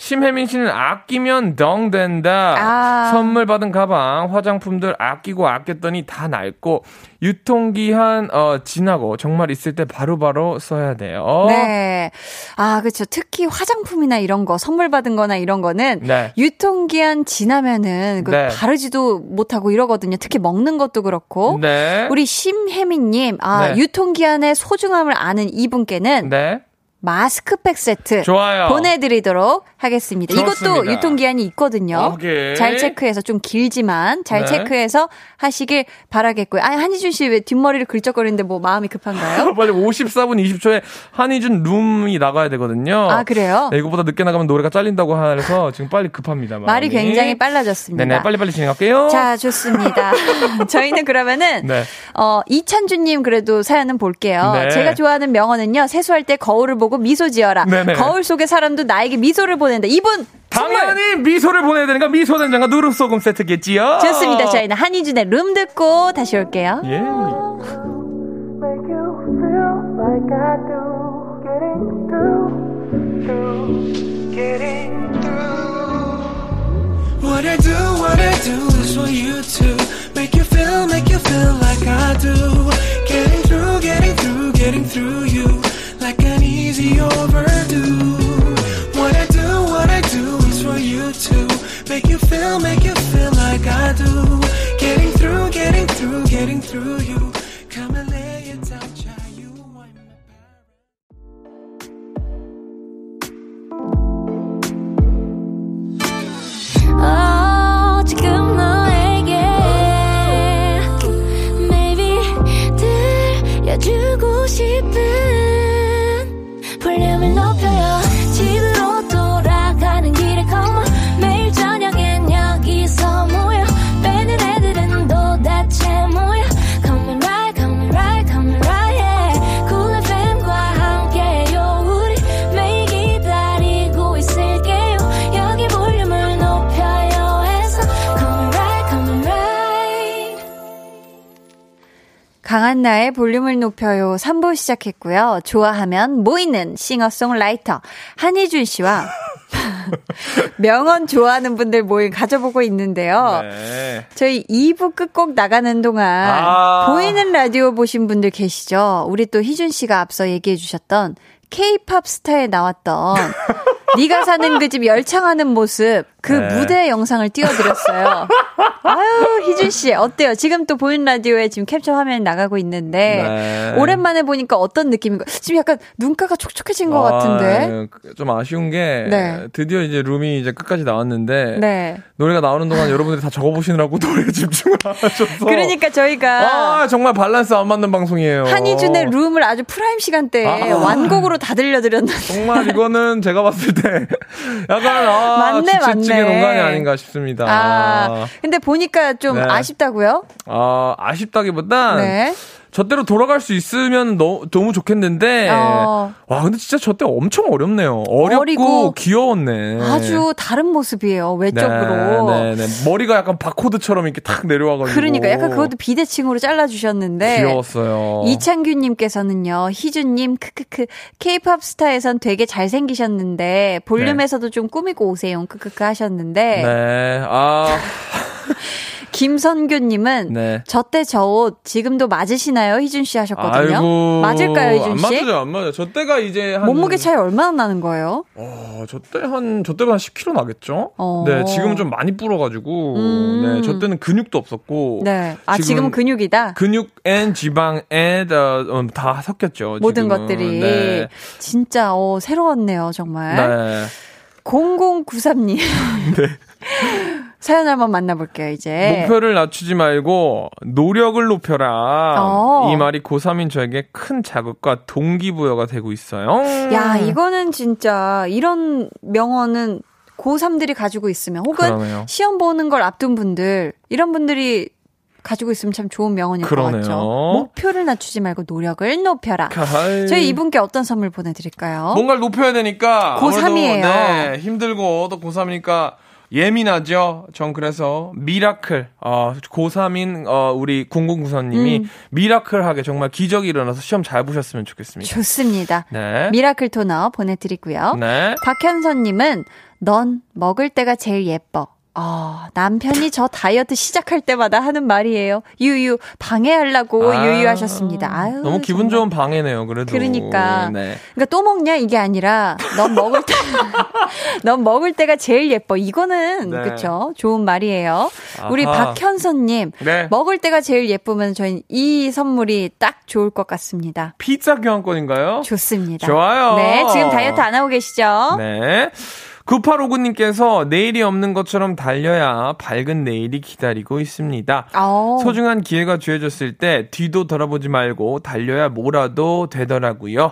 심혜민 씨는 아끼면 덩된다. 아. 선물 받은 가방, 화장품들 아끼고 아꼈더니 다 낡고 유통기한 어, 지나고 정말 있을 때 바로바로 바로 써야 돼요. 어. 네. 아, 그렇죠. 특히 화장품이나 이런 거, 선물 받은 거나 이런 거는 네. 유통기한 지나면은 네. 바르지도 못하고 이러거든요. 특히 먹는 것도 그렇고. 네. 우리 심혜민님, 아, 네. 유통기한의 소중함을 아는 이분께는 네. 마스크팩 세트 좋아요. 보내드리도록 하겠습니다. 좋았습니다. 이것도 유통기한이 있거든요. 오케이. 잘 체크해서 좀 길지만 잘 네. 체크해서 하시길 바라겠고요. 아니, 한희준 씨 왜 뒷머리를 긁적거리는데 뭐 마음이 급한가요? 빨리 오십사 분 이십 초에 한희준 룸이 나가야 되거든요. 아, 그래요? 네, 이거보다 늦게 나가면 노래가 잘린다고 해서 지금 빨리 급합니다. 마음이. 말이 굉장히 빨라졌습니다. 네네, 빨리빨리 진행할게요. 자, 좋습니다. 저희는 그러면은 네. 어, 이찬주님 그래도 사연은 볼게요. 네. 제가 좋아하는 명언은요. 세수할 때 거울을 보고 미소 지어라. 네네. 거울 속의 사람도 나에게 미소를 보낸다. 이분 당연히 정말. 미소를 보내야 되니까 미소된장과 누룩소금 세트겠지요. 좋습니다. 저희는 한희준의 룸 듣고 다시 올게요. 예. What I do, what I do is for you to make you feel, make you feel like I do. Getting through, getting through, getting through you. Like an easy overdue. What I do, what I do is for you to make you feel, make you feel like I do. Getting through, getting through, getting through you. Come and lay it down, try you want my power. Oh, 지금 너에게 maybe 들려주고 싶은. 볼륨을 높여요. 집으로 돌아가는 길에 come on. 매일 저녁엔 여기서 모여. 빼는 애들은 도대체 뭐야. Come and ride, come and ride, come and ride. Yeah. Cool 에프엠과 함께해요. 우리 매일 기다리고 있을게요. 여기 볼륨을 높여요. 해서 come and ride, come and ride. 강한나의 볼륨을 높여요. 삼 부 시작했고요. 좋아하면 뭐 있는 싱어송라이터 한희준 씨와 명언 좋아하는 분들 모임 가져보고 있는데요. 네. 저희 이 부 끝곡 나가는 동안 아~ 보이는 라디오 보신 분들 계시죠? 우리 또 희준 씨가 앞서 얘기해 주셨던 K-팝 스타에 나왔던 네가 사는 그 집 열창하는 모습 그 네. 무대 영상을 띄워드렸어요. 아유, 희준 씨 어때요? 지금 또 보이는 라디오에 지금 캡처 화면이 나가고 있는데 네. 오랜만에 보니까 어떤 느낌인가? 지금 약간 눈가가 촉촉해진 것 아, 같은데 좀 아쉬운 게 네. 드디어 이제 룸이 이제 끝까지 나왔는데 네. 노래가 나오는 동안 여러분들이 다 적어보시느라고 노래에 집중을 안 하셔서 그러니까 저희가 아 정말 밸런스 안 맞는 방송이에요. 한희준의 룸을 아주 프라임 시간대에 아, 완곡으로 다 들려드렸는데 정말 이거는 제가 봤을 때 약간 아, 맞네 맞네. 공간이 아닌가 싶습니다. 아, 근데 보니까 좀 네. 아쉽다고요? 아, 아쉽다기보단 네. 저때로 돌아갈 수 있으면 너, 너무 좋겠는데 어. 와 근데 진짜 저때 엄청 어렵네요. 어렵고 어리고, 귀여웠네. 아주 다른 모습이에요. 외적으로. 네, 네, 네. 머리가 약간 바코드처럼 이렇게 탁 내려와가지고. 그러니까 약간 그것도 비대칭으로 잘라주셨는데 귀여웠어요. 이창규님께서는요. 희준님 크크크 K-팝 스타에선 되게 잘생기셨는데 볼륨에서도 네. 좀 꾸미고 오세요. 크크크 하셨는데 네. 아... 김선규님은 네. 저때 저 옷 지금도 맞으시나요? 희준 씨 하셨거든요. 아이고, 맞을까요, 희준 씨? 안 맞죠, 안 맞아요. 저 때가 이제 한 몸무게 차이 얼마나 나는 거예요? 어, 저 때 한 저 때가 한 십 킬로그램 나겠죠. 어. 네, 지금은 좀 많이 불어가지고 음. 네, 저 때는 근육도 없었고. 네, 아 지금은, 지금은 근육이다. 근육 앤 지방 앤 다 다 섞였죠. 모든 지금은. 것들이 네. 진짜 어, 새로웠네요, 정말. 네. 공공구삼 님. 네. 사연 한번 만나볼게요, 이제. 목표를 낮추지 말고 노력을 높여라. 어. 이 말이 고삼인 저에게 큰 자극과 동기부여가 되고 있어요. 야, 이거는 진짜 이런 명언은 고삼들이 가지고 있으면 혹은 그러네요. 시험 보는 걸 앞둔 분들 이런 분들이 가지고 있으면 참 좋은 명언일 그러네요. 것 같죠. 목표를 낮추지 말고 노력을 높여라. 가이. 저희 이분께 어떤 선물 보내드릴까요? 뭔가를 높여야 되니까 고삼이에요. 네, 힘들고 또 고삼이니까 예민하죠. 전 그래서 미라클 어, 고삼인 어, 우리 공공구사님이 음. 미라클하게 정말 기적이 일어나서 시험 잘 보셨으면 좋겠습니다. 좋습니다. 네. 미라클 토너 보내드리고요. 네. 곽현선님은 넌 먹을 때가 제일 예뻐. 아, 남편이 저 다이어트 시작할 때마다 하는 말이에요. 유유 방해하려고 아, 유유하셨습니다. 아유, 너무 기분 정말. 좋은 방해네요. 그래도 그러니까 네. 그러니까 또 먹냐 이게 아니라 넌 먹을 때 넌 먹을 때가 제일 예뻐. 이거는 네. 그렇죠. 좋은 말이에요. 우리 아하. 박현선님 네. 먹을 때가 제일 예쁘면 저희 이 선물이 딱 좋을 것 같습니다. 피자 교환권인가요? 좋습니다. 좋아요. 네, 지금 다이어트 안 하고 계시죠? 네. 구팔오구님께서 내일이 없는 것처럼 달려야 밝은 내일이 기다리고 있습니다. 오. 소중한 기회가 주어졌을 때 뒤도 돌아보지 말고 달려야 뭐라도 되더라고요.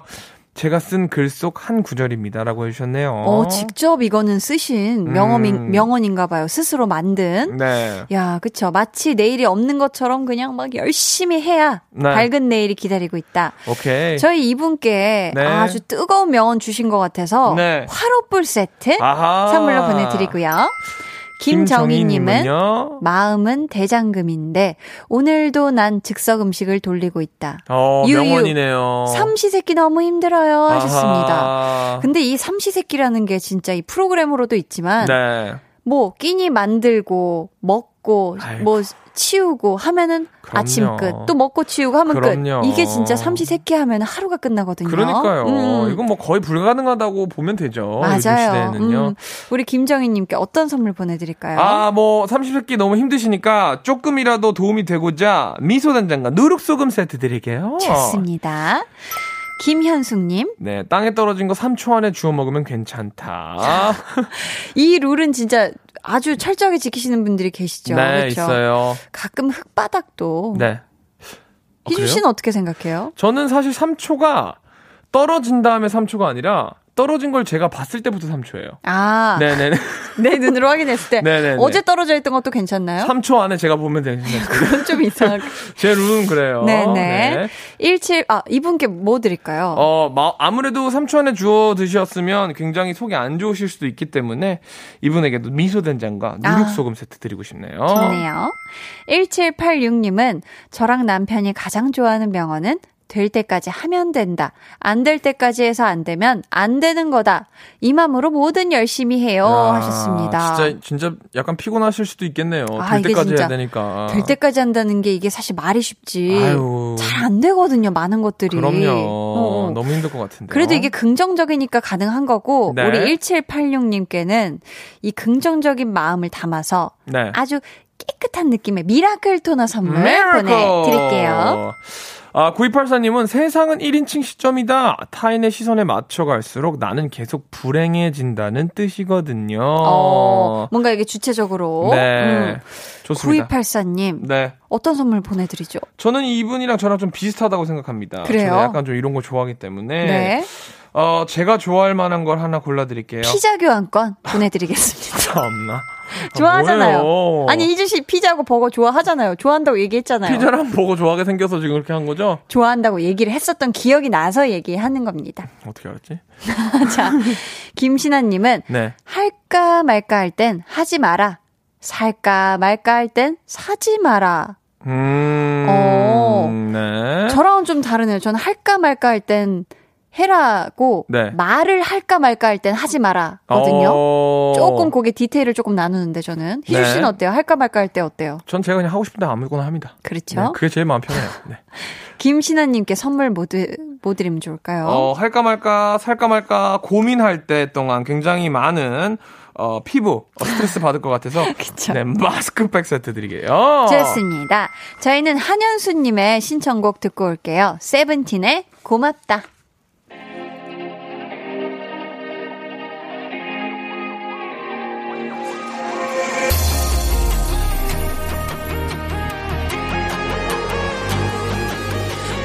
제가 쓴 글 속 한 구절입니다라고 해주셨네요. 어, 직접 이거는 쓰신 명언인, 음. 명언인가 봐요. 스스로 만든. 네. 야, 그쵸. 마치 내일이 없는 것처럼 그냥 막 열심히 해야 네. 밝은 내일이 기다리고 있다. 오케이. 저희 이분께 네. 아주 뜨거운 명언 주신 것 같아서 네. 화롯불 세트 아하. 선물로 보내드리고요. 김정희님은 마음은 대장금인데 오늘도 난 즉석 음식을 돌리고 있다. 어, 유유, 명언이네요. 삼시세끼 너무 힘들어요 아하. 하셨습니다. 근데 이 삼시세끼라는 게 진짜 이 프로그램으로도 있지만 네. 뭐 끼니 만들고 먹고 아이고. 뭐 치우고 하면은 그럼요. 아침 끝. 또 먹고 치우고 하면 그럼요. 끝. 이게 진짜 삼시세끼 하면 하루가 끝나거든요. 그러니까요. 음. 이건 뭐 거의 불가능하다고 보면 되죠. 맞아요. 요즘 시대에는요. 음. 우리 김정희님께 어떤 선물 보내드릴까요? 아, 뭐 삼시세끼 너무 힘드시니까 조금이라도 도움이 되고자 미소된장과 누룩소금 세트 드릴게요. 좋습니다. 김현숙님. 네, 땅에 떨어진 거 삼 초 안에 주워 먹으면 괜찮다. 이 룰은 진짜 아주 철저하게 지키시는 분들이 계시죠. 네, 그렇죠? 있어요. 가끔 흙바닥도. 네. 아, 희준 씨는 어떻게 생각해요? 저는 사실 삼 초가 떨어진 다음에 삼 초가 아니라 떨어진 걸 제가 봤을 때부터 삼 초예요. 아. 네네네. 내 눈으로 확인했을 때. 네네. 어제 떨어져 있던 것도 괜찮나요? 삼 초 안에 제가 보면 되겠네요. 그건 좀 이상하게. 제 룰은 그래요. 네네. 네. 일칠, 아, 이분께 뭐 드릴까요? 어, 마, 아무래도 삼 초 안에 주워 드셨으면 굉장히 속이 안 좋으실 수도 있기 때문에 이분에게도 미소된장과 누룩소금 아. 세트 드리고 싶네요. 좋네요. 일칠팔육님은 저랑 남편이 가장 좋아하는 명언은 될 때까지 하면 된다. 안 될 때까지 해서 안 되면 안 되는 거다. 이 맘으로 뭐든 열심히 해요. 아, 하셨습니다. 진짜 진짜 약간 피곤하실 수도 있겠네요. 아, 될 때까지 해야 되니까. 될 때까지 한다는 게 이게 사실 말이 쉽지. 잘 안 되거든요. 많은 것들이. 그럼요. 어. 너무 힘들 것 같은데. 그래도 이게 긍정적이니까 가능한 거고 네. 우리 일칠팔육님께는 이 긍정적인 마음을 담아서 네. 아주 깨끗한 느낌의 미라클 토너 선물 미라클. 보내드릴게요. 아, 구이팔사님은 세상은 일 인칭 시점이다. 타인의 시선에 맞춰갈수록 나는 계속 불행해진다는 뜻이거든요. 어, 뭔가 이게 주체적으로. 네. 음. 좋습니다. 구이팔사님. 네. 어떤 선물 보내드리죠? 저는 이분이랑 저랑 좀 비슷하다고 생각합니다. 그래요? 저는 약간 좀 이런 거 좋아하기 때문에. 네. 어, 제가 좋아할 만한 걸 하나 골라드릴게요. 피자 교환권 보내드리겠습니다. 참나. 좋아하잖아요. 뭐예요? 아니, 이준 씨 피자하고 버거 좋아하잖아요. 좋아한다고 얘기했잖아요. 피자랑 버거 좋아하게 생겨서 지금 그렇게 한 거죠? 좋아한다고 얘기를 했었던 기억이 나서 얘기하는 겁니다. 어떻게 알았지? 자, 김신아님은 네. 할까 말까 할 땐 하지 마라. 살까 말까 할 땐 사지 마라. 음. 어. 네. 저랑은 좀 다르네요. 저는 할까 말까 할 땐 해라고 네. 말을 할까 말까 할 땐 하지 마라거든요. 어... 조금 그게 디테일을 조금 나누는데 저는 희주 씨는 네. 어때요? 할까 말까 할 때 어때요? 전 제가 그냥 하고 싶은데 아무거나 합니다. 그렇죠. 네, 그게 제일 마음 편해요. 네. 김신아님께 선물 뭐, 드, 뭐 드리면 좋을까요? 어, 할까 말까 살까 말까 고민할 때 동안 굉장히 많은 어, 피부 스트레스 받을 것 같아서 네, 마스크팩 세트 드리게요. 좋습니다. 저희는 한현수님의 신청곡 듣고 올게요. 세븐틴의 고맙다.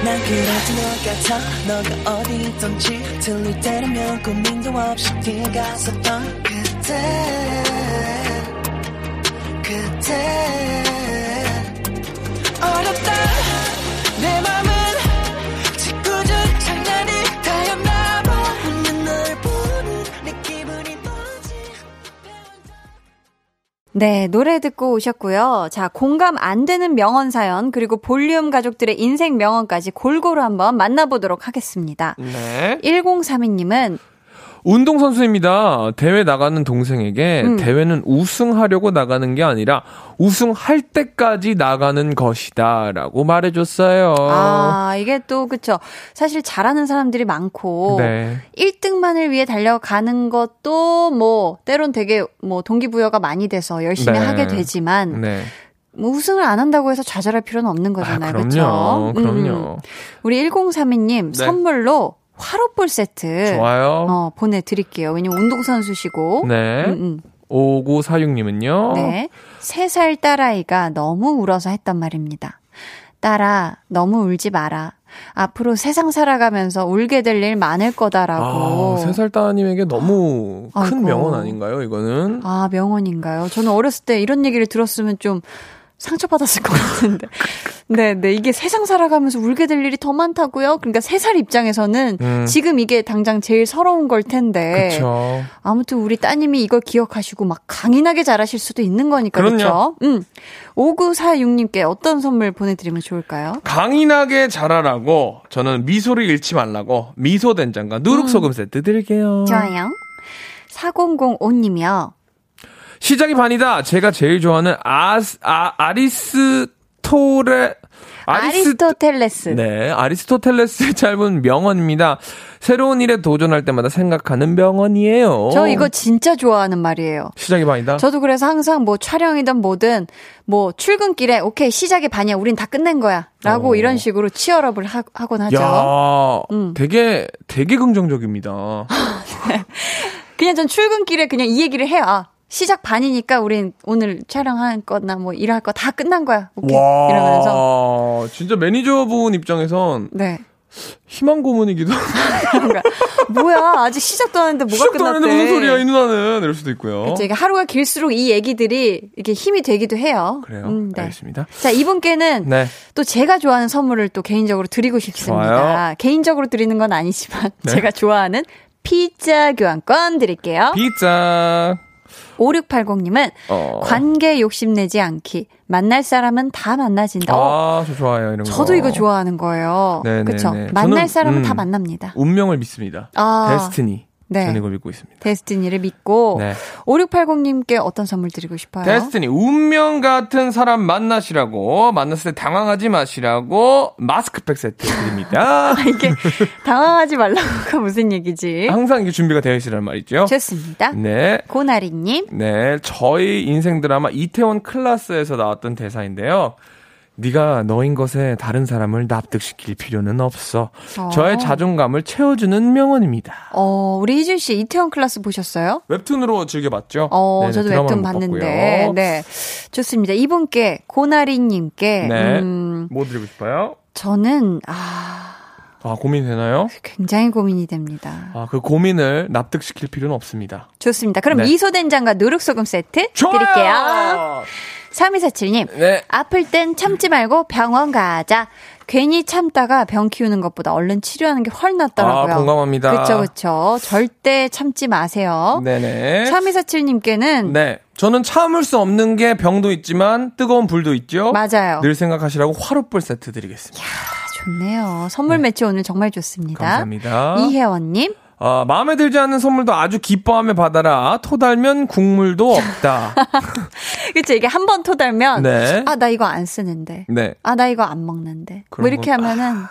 난 그래도 너 같아. 너가 어디 있던지 들릴 때라면 고민도 없이 뛰어갔었던 그때 그때 어렵다 내 맘은 짓궂은 장난이 다였나 봐. 웃는 널 보는 내 기분이 뭐지. 네, 노래 듣고 오셨고요. 자, 공감 안 되는 명언 사연 그리고 볼륨 가족들의 인생 명언까지 골고루 한번 만나보도록 하겠습니다. 네. 천삼십이 님은 운동선수입니다. 대회 나가는 동생에게 음. 대회는 우승하려고 나가는 게 아니라 우승할 때까지 나가는 것이다 라고 말해줬어요. 아, 이게 또 그쵸. 사실 잘하는 사람들이 많고 네. 일 등만을 위해 달려가는 것도 뭐 때론 되게 뭐 동기부여가 많이 돼서 열심히 네. 하게 되지만 네. 뭐 우승을 안 한다고 해서 좌절할 필요는 없는 거잖아요. 아, 그럼요. 그쵸? 그럼요. 음. 우리 천삼십이 님 네. 선물로 화롯볼 세트 좋아요. 어, 보내드릴게요. 왜냐면 운동선수시고. 네. 음, 음. 오구사육 님은요. 네. 세 살 딸아이가 너무 울어서 했단 말입니다. 딸아, 너무 울지 마라. 앞으로 세상 살아가면서 울게 될 일 많을 거다라고. 아, 세 살 따님에게 너무 아, 큰 아이고. 명언 아닌가요, 이거는? 아, 명언인가요? 저는 어렸을 때 이런 얘기를 들었으면 좀 상처받았을 것 같은데. 네, 네. 이게 세상 살아가면서 울게 될 일이 더 많다고요? 그러니까 세 살 입장에서는 음. 지금 이게 당장 제일 서러운 걸 텐데. 그쵸. 아무튼 우리 따님이 이걸 기억하시고 막 강인하게 자라실 수도 있는 거니까. 그렇죠. 음. 오구사육 님께 어떤 선물 보내드리면 좋을까요? 강인하게 자라라고 저는 미소를 잃지 말라고 미소 된장과 누룩소금 음. 세트 드릴게요. 좋아요. 사공공오 님이요. 시작이 반이다. 제가 제일 좋아하는 아스, 아, 아리스토레, 아리스, 아리스토텔레스. 네. 아리스토텔레스의 짧은 명언입니다. 새로운 일에 도전할 때마다 생각하는 명언이에요. 저 이거 진짜 좋아하는 말이에요. 시작이 반이다? 저도 그래서 항상 뭐 촬영이든 뭐든 뭐 출근길에 오케이, 시작이 반이야. 우린 다 끝낸 거야. 라고 어. 이런 식으로 치얼업을 하, 하곤 하죠. 야, 음. 되게, 되게 긍정적입니다. 그냥 전 출근길에 그냥 이 얘기를 해요. 아. 시작 반이니까 우린 오늘 촬영할 거나 뭐 일할 거 다 끝난 거야. 오케이. 와, 이러면서. 진짜 매니저분 입장에선 네. 희망 고문이기도 하고. 뭐야, 아직 시작도 안 했는데 뭐가 끝났대. 시작도 안 했는데 무슨 소리야, 이 누나는. 이럴 수도 있고요. 그쵸, 이게 하루가 길수록 이 얘기들이 이렇게 힘이 되기도 해요. 그래요? 음, 네. 알겠습니다. 자, 이분께는 네. 또 제가 좋아하는 선물을 또 개인적으로 드리고 싶습니다. 좋아요. 개인적으로 드리는 건 아니지만 네. 제가 좋아하는 피자 교환권 드릴게요. 피자. 오육팔공 님은 어. 관계 욕심내지 않기. 만날 사람은 다 만나진다. 아, 저 좋아요. 이런 거. 저도 이거 좋아하는 거예요. 그렇죠. 만날 저는, 사람은 음, 다 만납니다. 운명을 믿습니다. 아. 데스티니. 네. 저는 이걸 믿고 있습니다. 데스티니를 믿고. 네. 오육팔공 님께 어떤 선물 드리고 싶어요? 데스티니. 운명 같은 사람 만나시라고. 만났을 때 당황하지 마시라고. 마스크팩 세트 드립니다. 이게 당황하지 말라고가 무슨 얘기지? 항상 이게 준비가 되어 있으란 말이죠. 좋습니다. 네. 고나리님. 네. 저희 인생 드라마 이태원 클라스에서 나왔던 대사인데요. 네가 너인 것에 다른 사람을 납득시킬 필요는 없어. 어. 저의 자존감을 채워주는 명언입니다. 어, 우리 희준 씨 이태원 클라스 보셨어요? 웹툰으로 즐겨봤죠. 어, 네네, 저도 웹툰 봤는데. 네, 좋습니다. 이분께 고나리님께 네. 음, 뭐 드리고 싶어요? 저는 아. 아, 고민이 되나요? 굉장히 고민이 됩니다. 아, 그 고민을 납득시킬 필요는 없습니다. 좋습니다. 그럼 네. 미소된장과 누룩소금 세트 좋아요! 드릴게요. 삼이사칠 님, 네. 아플 땐 참지 말고 병원 가자. 괜히 참다가 병 키우는 것보다 얼른 치료하는 게 훨 낫더라고요. 아, 공감합니다. 그렇죠, 그렇죠. 절대 참지 마세요. 네네. 삼이사칠 님께는 네, 저는 참을 수 없는 게 병도 있지만 뜨거운 불도 있죠. 맞아요. 늘 생각하시라고 화롯불 세트 드리겠습니다. 이야, 좋네요. 선물 네. 매치 오늘 정말 좋습니다. 감사합니다. 이혜원님. 어, 마음에 들지 않는 선물도 아주 기뻐하며 받아라. 토달면 국물도 없다. 그치, 이게 한번 토달면 네. 아, 나 이거 안 쓰는데. 네. 아, 나 이거 안 먹는데. 뭐 이렇게 건... 하면은 아...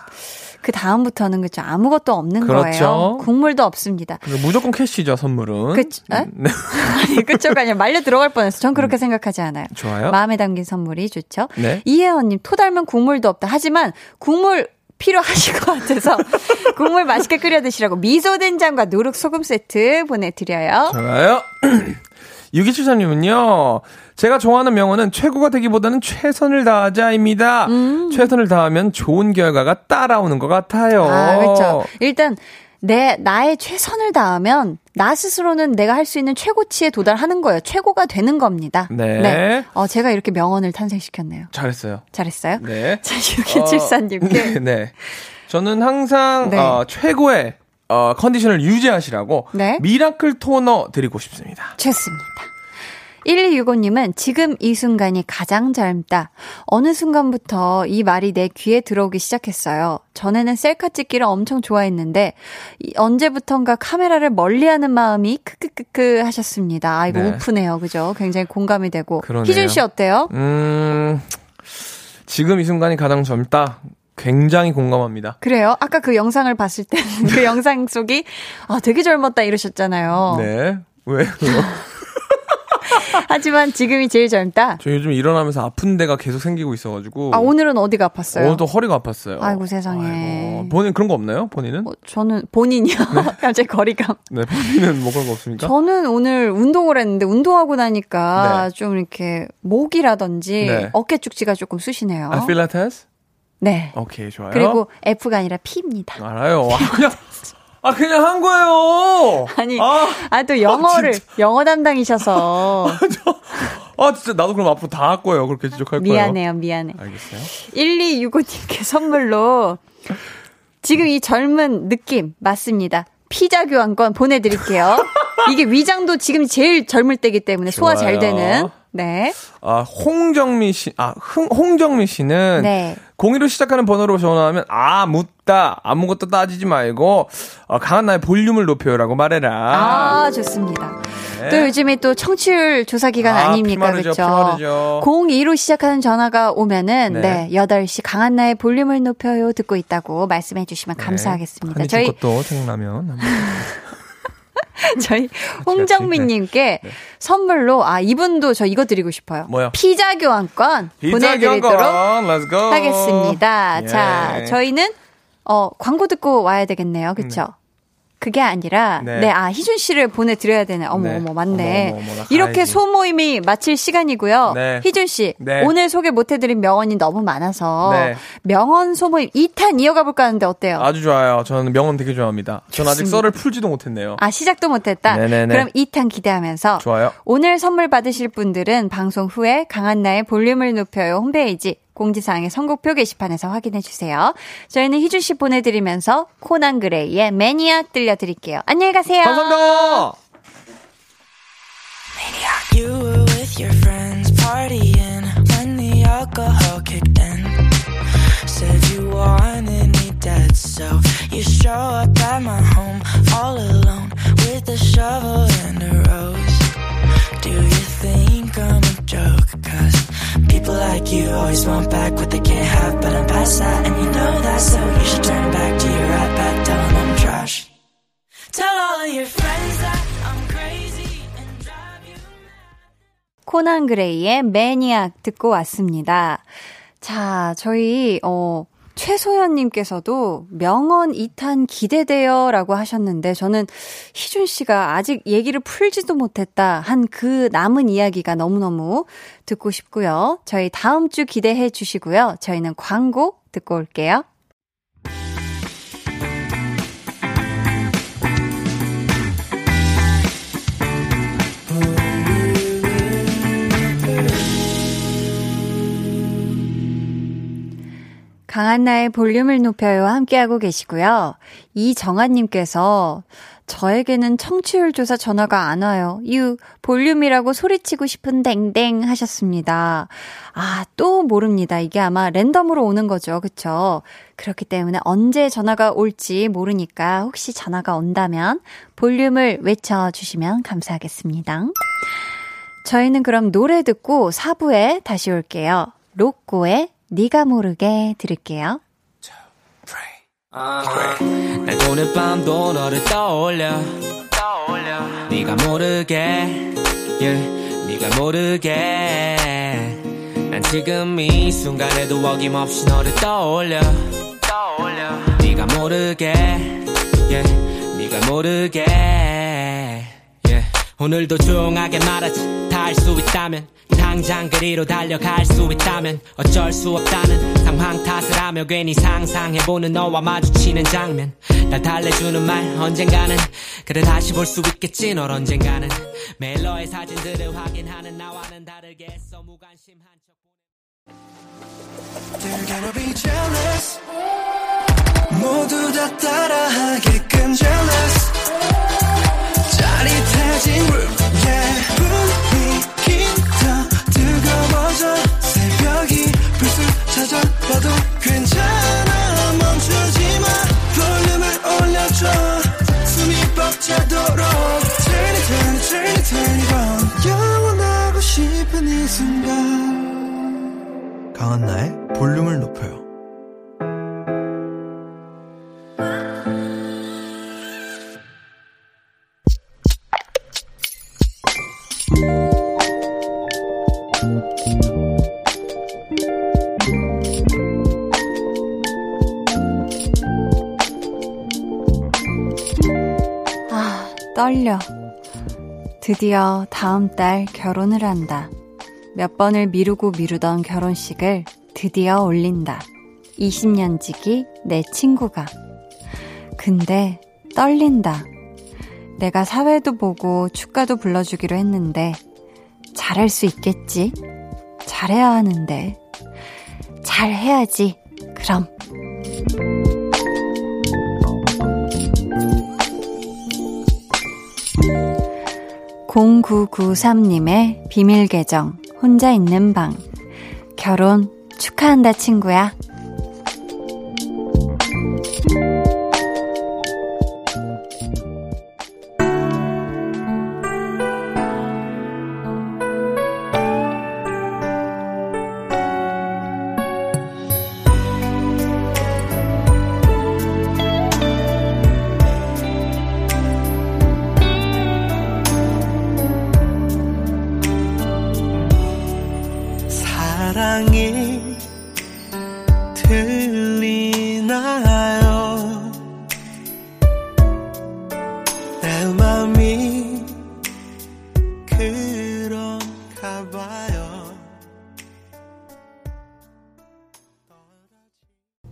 그 다음부터는 그쵸 아무것도 없는 그렇죠. 거예요. 국물도 없습니다. 무조건 캐시죠, 선물은. 그쵸? 네. 아니, 그쵸가 아니라 말려 들어갈 뻔했어. 전 그렇게 음. 생각하지 않아요. 좋아요. 마음에 담긴 선물이 좋죠. 네. 이혜원님, 토달면 국물도 없다. 하지만 국물 필요하실 것 같아서 국물 맛있게 끓여 드시라고 미소된장과 누룩소금 세트 보내드려요. 좋아요. 육이칠삼 님은요. 제가 좋아하는 명언은 최고가 되기보다는 최선을 다하자입니다. 음. 최선을 다하면 좋은 결과가 따라오는 것 같아요. 아, 그렇죠. 일단 내 나의 최선을 다하면 나 스스로는 내가 할 수 있는 최고치에 도달하는 거예요. 최고가 되는 겁니다. 네. 네. 어, 제가 이렇게 명언을 탄생시켰네요. 잘했어요. 잘했어요? 네. 자, 육이칠사 님께. 어, 네, 네. 저는 항상 네. 어, 최고의 어, 컨디션을 유지하시라고 네. 미라클 토너 드리고 싶습니다. 좋습니다. 일이육오님은 지금 이 순간이 가장 젊다. 어느 순간부터 이 말이 내 귀에 들어오기 시작했어요. 전에는 셀카 찍기를 엄청 좋아했는데 언제부턴가 카메라를 멀리하는 마음이 크크크크 하셨습니다. 아이고 네. 오프네요. 그죠? 굉장히 공감이 되고. 그러네요. 희준 씨 어때요? 음, 지금 이 순간이 가장 젊다. 굉장히 공감합니다. 그래요? 아까 그 영상을 봤을 때 그 영상 속이 아 되게 젊었다 이러셨잖아요. 네. 왜? 하지만 지금이 제일 젊다. 저 요즘 일어나면서 아픈 데가 계속 생기고 있어가지고. 아 오늘은 어디가 아팠어요? 오늘도 허리가 아팠어요. 아이고 세상에. 아이고. 본인 그런 거 없나요? 본인은? 어, 저는 본인이요. 네. 갑자기 거리감. 네, 본인은 뭐 그런 거 없습니까? 저는 오늘 운동을 했는데 운동하고 나니까 네. 좀 이렇게 목이라든지 네. 어깨 쪽지가 조금 쑤시네요. 아, 필라테스? 네. 오케이 좋아요. 그리고 F가 아니라 P입니다. 알아요. 와, 그냥. 아 그냥 한 거예요. 아니, 아, 아니 또 영어를 아, 영어 담당이셔서. 아, 저, 아 진짜 나도 그럼 앞으로 다 할 거예요. 그렇게 지적할 미안해요, 거예요. 미안해요, 미안해. 알겠어요. 일이육오님께 선물로 지금 이 젊은 느낌 맞습니다. 피자 교환권 보내드릴게요. 이게 위장도 지금 제일 젊을 때기 때문에 소화 좋아요. 잘 되는. 네. 아, 홍정미 씨, 아, 흥, 홍정미 씨는. 네. 공의로 시작하는 번호로 전화하면, 아, 묻다. 아무것도 따지지 말고, 어, 강한 나의 볼륨을 높여요라고 말해라. 아, 좋습니다. 네. 또 요즘에 또 청취율 조사 기간 아, 아닙니까? 그렇죠. 공이로 시작하는 전화가 오면은, 네. 네. 여덟 시 강한 나의 볼륨을 높여요. 듣고 있다고 말씀해 주시면 네. 감사하겠습니다. 저희. 그것도 생각나면. 저희 홍정민님께 네. 선물로 아 이분도 저 이거 드리고 싶어요. 뭐요? 피자 교환권 피자 보내드리도록 교환권. 하겠습니다. 예. 자 저희는 어 광고 듣고 와야 되겠네요, 그렇죠? 네. 그게 아니라 네. 네, 아 희준 씨를 보내드려야 되네. 어머 네. 어머 맞네. 어머, 어머, 어머, 이렇게 소모임이 마칠 시간이고요. 네. 희준 씨 네. 오늘 소개 못해드린 명언이 너무 많아서 네. 명언 소모임 이 탄 이어가 볼까 하는데 어때요? 아주 좋아요. 저는 명언 되게 좋아합니다. 전 아직 썰을 풀지도 못했네요. 아 시작도 못했다. 네네네. 그럼 이 탄 기대하면서 좋아요. 오늘 선물 받으실 분들은 방송 후에 강한나의 볼륨을 높여요 홈페이지. 공지사항의 선곡표 게시판에서 확인해주세요. 저희는 희준씨 보내드리면서 코난 그레이의 매니악 들려드릴게요. 안녕히 가세요. 감사합니다. You were with your friends partying when the alcohol kicked in. Said you wanted me dead, so you show up at my home all alone with a shovel and a rose. Do you think I'm a joke? Cause people like you always want back what they can't have, but I'm past that, and you know that, so you should turn back to your right back, tell them I'm trash. Tell all of your friends that I'm crazy and drive you mad. 코난 그레이의 매니악 듣고 왔습니다. 자, 저희 어 최소연님께서도 명언 이 탄 기대돼요 라고 하셨는데 저는 희준씨가 아직 얘기를 풀지도 못했다 한 그 남은 이야기가 너무너무 듣고 싶고요. 저희 다음 주 기대해 주시고요. 저희는 광고 듣고 올게요. 강한나의 볼륨을 높여요 함께하고 계시고요. 이정아님께서 저에게는 청취율 조사 전화가 안 와요. 유 볼륨이라고 소리치고 싶은 댕댕 하셨습니다. 아, 또 모릅니다. 이게 아마 랜덤으로 오는 거죠. 그렇죠? 그렇기 때문에 언제 전화가 올지 모르니까 혹시 전화가 온다면 볼륨을 외쳐주시면 감사하겠습니다. 저희는 그럼 노래 듣고 사 부에 다시 올게요. 로꼬의 네가 모르게 들을게요. 난 오늘 밤도 너를 떠올려. 네가 모르게, 네가 모르게. 난 지금 이 순간에도 어김없이 너를 떠올려. 네가 모르게, 네가 모르게. 오늘도 조용하게 말하지. 다 할 수 있다면. 당장 그리로 달려갈 수 있다면 어쩔 수 없다는 상황 탓을 하며 괜히 상상해보는 너와 마주치는 장면 날 달래주는 말 언젠가는 그래 다시 볼 수 있겠지 널 언젠가는 멜러의 사진들을 확인하는 나와는 다르게 써 무관심한 척 They're gonna be jealous 모두 다 따라하게끔 jealous 짜릿해진 room yeah 분위기 순간 강한나의 볼륨을 높여요. 떨려. 드디어 다음 달 결혼을 한다. 몇 번을 미루고 미루던 결혼식을 드디어 올린다. 이십 년 지기 내 친구가. 근데 떨린다. 내가 사회도 보고 축가도 불러주기로 했는데 잘할 수 있겠지? 잘해야 하는데. 잘해야지. 그럼. 공구구삼님의 비밀 계정 혼자 있는 방. 결혼 축하한다 친구야.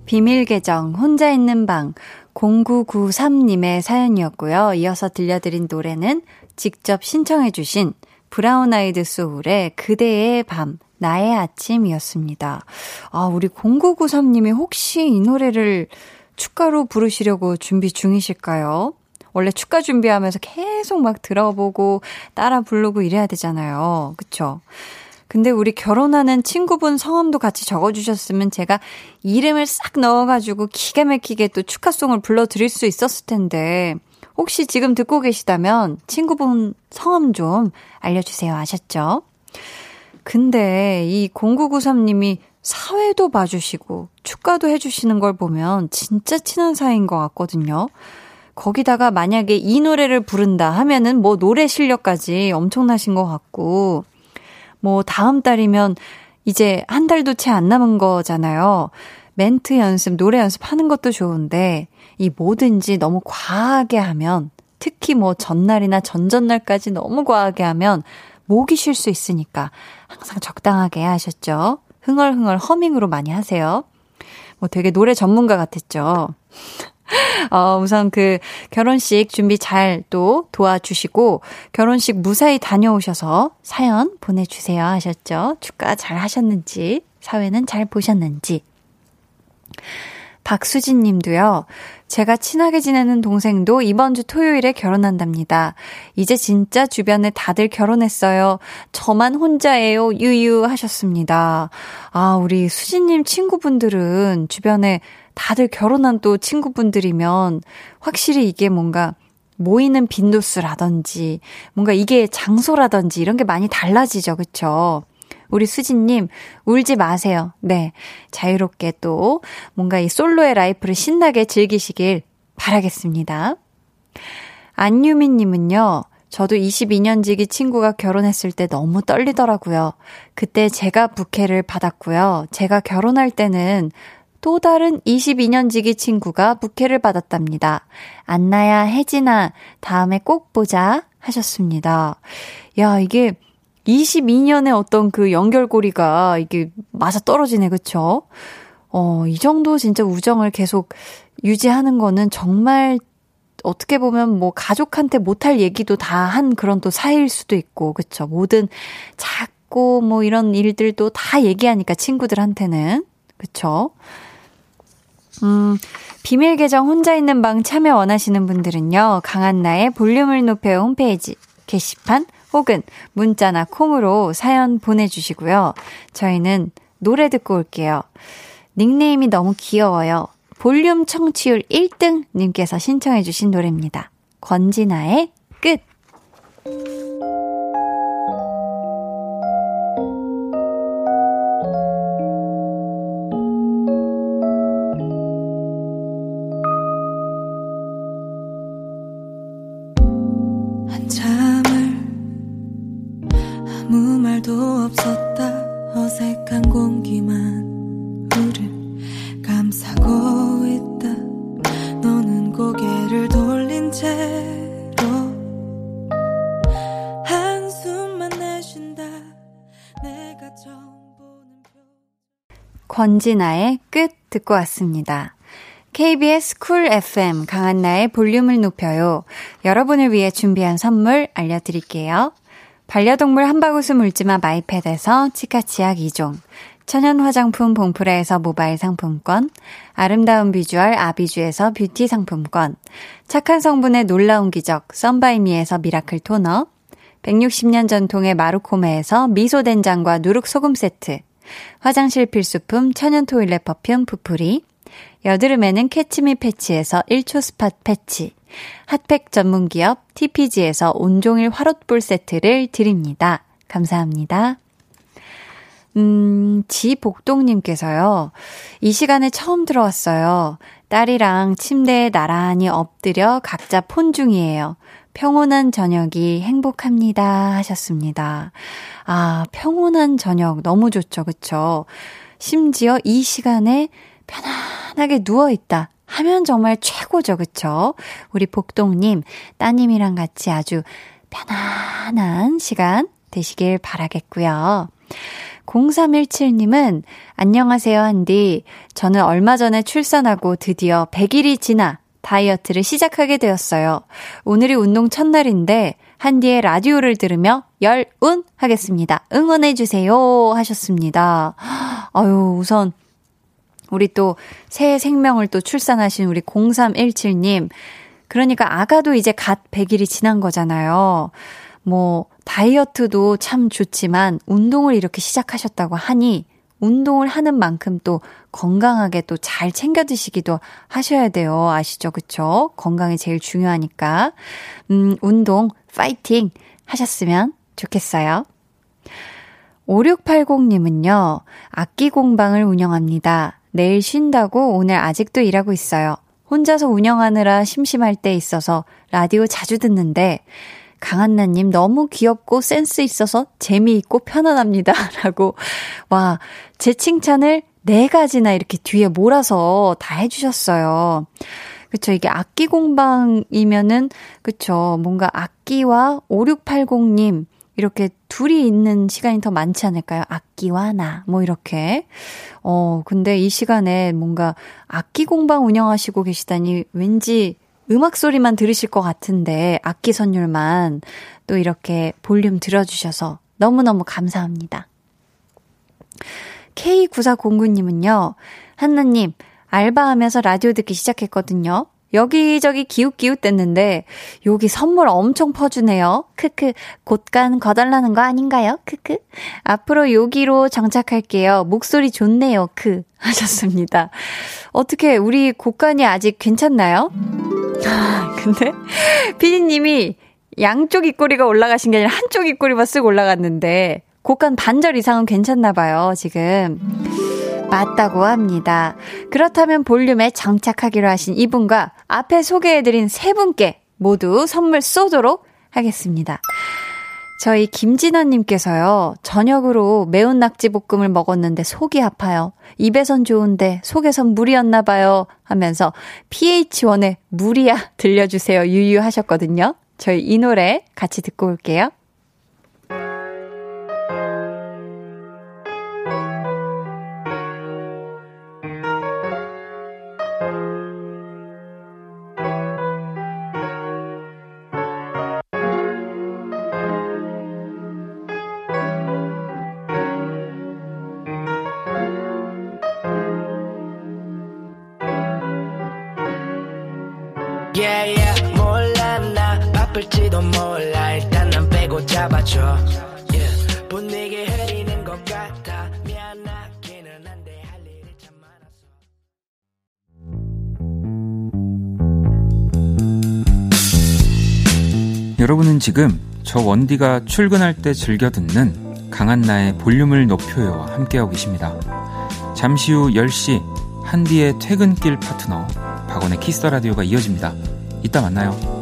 비밀 계정 혼자 있는 방 공구구삼님의 사연이었고요. 이어서 들려드린 노래는 직접 신청해 주신 브라운 아이드 소울의 그대의 밤 나의 아침이었습니다. 아, 우리 공구구삼님이 혹시 이 노래를 축가로 부르시려고 준비 중이실까요? 원래 축가 준비하면서 계속 막 들어보고 따라 부르고 이래야 되잖아요. 그쵸? 근데 우리 결혼하는 친구분 성함도 같이 적어주셨으면 제가 이름을 싹 넣어가지고 기가 막히게 또 축하송을 불러드릴 수 있었을 텐데 혹시 지금 듣고 계시다면 친구분 성함 좀 알려주세요. 아셨죠? 근데 이 공구구삼님이 사회도 봐주시고 축가도 해주시는 걸 보면 진짜 친한 사이인 것 같거든요. 거기다가 만약에 이 노래를 부른다 하면은 뭐 노래 실력까지 엄청나신 것 같고 뭐 다음 달이면 이제 한 달도 채 안 남은 거잖아요. 멘트 연습, 노래 연습하는 것도 좋은데 이 뭐든지 너무 과하게 하면 특히 뭐 전날이나 전전날까지 너무 과하게 하면 목이 쉴 수 있으니까 항상 적당하게 하셨죠. 흥얼흥얼 허밍으로 많이 하세요. 뭐 되게 노래 전문가 같았죠. 어, 우선 그 결혼식 준비 잘 또 도와주시고 결혼식 무사히 다녀오셔서 사연 보내주세요. 하셨죠? 축가 잘 하셨는지 사회는 잘 보셨는지. 박수진 님도요. 제가 친하게 지내는 동생도 이번 주 토요일에 결혼한답니다. 이제 진짜 주변에 다들 결혼했어요. 저만 혼자예요. 유유 하셨습니다. 아, 우리 수진 님 친구분들은 주변에 다들 결혼한 또 친구분들이면 확실히 이게 뭔가 모이는 빈도수라든지 뭔가 이게 장소라든지 이런 게 많이 달라지죠. 그렇죠? 우리 수진님 울지 마세요. 네, 자유롭게 또 뭔가 이 솔로의 라이프를 신나게 즐기시길 바라겠습니다. 안유미님은요. 저도 이십이 년 지기 친구가 결혼했을 때 너무 떨리더라고요. 그때 제가 부케를 받았고요. 제가 결혼할 때는 또 다른 이십이 년 지기 친구가 부케를 받았답니다. 안나야, 혜진아, 다음에 꼭 보자 하셨습니다. 야, 이게 이십이 년의 어떤 그 연결고리가 이게 맞아 떨어지네, 그쵸? 어, 이 정도 진짜 우정을 계속 유지하는 거는 정말 어떻게 보면 뭐 가족한테 못할 얘기도 다 한 그런 또 사이일 수도 있고, 그쵸? 모든 작고 뭐 이런 일들도 다 얘기하니까 친구들한테는, 그쵸? 음, 비밀 계정 혼자 있는 방 참여 원하시는 분들은요. 강한나의 볼륨을 높여 홈페이지 게시판 혹은 문자나 콩으로 사연 보내주시고요. 저희는 노래 듣고 올게요. 닉네임이 너무 귀여워요. 볼륨 청취율 일 등 님께서 신청해 주신 노래입니다. 권진아의 끝. 말도 없었다. 어색한 공기만 우릴 감싸고 있다. 너는 고개를 돌린 채로 한숨만 내쉰다. 내가 처음 보는 표... 권진아의 끝 듣고 왔습니다. 케이비에스 쿨 에프엠 강한나의 볼륨을 높여요. 여러분을 위해 준비한 선물 알려드릴게요. 반려동물 한바구스 물지마 마이패드에서 치카치약 이 종, 천연 화장품 봉프레에서 모바일 상품권, 아름다운 비주얼 아비주에서 뷰티 상품권, 착한 성분의 놀라운 기적 썬바이미에서 미라클 토너, 백육십 년 전통의 마루코메에서 미소된장과 누룩소금 세트, 화장실 필수품 천연 토일렛 퍼퓸 푸풀이, 여드름에는 캐치미 패치에서 일 초 스팟 패치, 핫팩 전문기업 티피지에서 온종일 화롯불 세트를 드립니다. 감사합니다. 음, 지복동님께서요. 이 시간에 처음 들어왔어요. 딸이랑 침대에 나란히 엎드려 각자 폰 중이에요. 평온한 저녁이 행복합니다 하셨습니다. 아, 평온한 저녁 너무 좋죠. 그쵸? 심지어 이 시간에 편안하게 누워있다 하면 정말 최고죠. 그쵸? 우리 복동님, 따님이랑 같이 아주 편안한 시간 되시길 바라겠고요. 공삼일칠님은 안녕하세요 한디. 저는 얼마 전에 출산하고 드디어 백 일이 지나 다이어트를 시작하게 되었어요. 오늘이 운동 첫날인데 한디의 라디오를 들으며 열운 하겠습니다. 응원해주세요 하셨습니다. 아유, 우선 우리 또 새 생명을 또 출산하신 우리 공삼일칠님. 그러니까 아가도 이제 갓 백 일이 지난 거잖아요. 뭐 다이어트도 참 좋지만 운동을 이렇게 시작하셨다고 하니 운동을 하는 만큼 또 건강하게 또 잘 챙겨 드시기도 하셔야 돼요. 아시죠? 그쵸? 건강이 제일 중요하니까. 음, 운동 파이팅 하셨으면 좋겠어요. 오육팔공님은요. 악기 공방을 운영합니다. 내일 쉰다고 오늘 아직도 일하고 있어요. 혼자서 운영하느라 심심할 때 있어서 라디오 자주 듣는데 강한나님 너무 귀엽고 센스 있어서 재미있고 편안합니다. 라고 와, 제 칭찬을 네 가지나 이렇게 뒤에 몰아서 다 해주셨어요. 그쵸, 이게 악기 공방이면은 그쵸, 뭔가 악기와 오육팔공님 이렇게 둘이 있는 시간이 더 많지 않을까요? 악기와 나, 뭐 이렇게. 어, 근데 이 시간에 뭔가 악기 공방 운영하시고 계시다니 왠지 음악 소리만 들으실 것 같은데 악기 선율만 또 이렇게 볼륨 들어주셔서 너무너무 감사합니다. 케이 구사공구님은요. 한나님, 알바하면서 라디오 듣기 시작했거든요. 여기저기 기웃기웃댔는데 여기 선물 엄청 퍼주네요. 크크. 곧간 거달라는 거 아닌가요? 크크. 앞으로 여기로 정착할게요. 목소리 좋네요. 크 하셨습니다. 어떻게 우리 곳간이 아직 괜찮나요? 근데 피디님이 양쪽 입꼬리가 올라가신 게 아니라 한쪽 입꼬리만 쓰고 올라갔는데 곳간 반절 이상은 괜찮나 봐요. 지금. 맞다고 합니다. 그렇다면 볼륨에 정착하기로 하신 이분과 앞에 소개해드린 세 분께 모두 선물 쏘도록 하겠습니다. 저희 김진아님께서요. 저녁으로 매운 낙지볶음을 먹었는데 속이 아파요. 입에선 좋은데 속에선 물이었나 봐요 하면서 피에이치원의 물이야 들려주세요 유유하셨거든요. 저희 이 노래 같이 듣고 올게요. 여러분은 지금 저 원디가 출근할 때 즐겨 듣는 강한나의 볼륨을 높여요와 함께하고 계십니다. 잠시 후 열 시 한디의 퇴근길 파트너 박원의 키스더라디오가 이어집니다. 이따 만나요.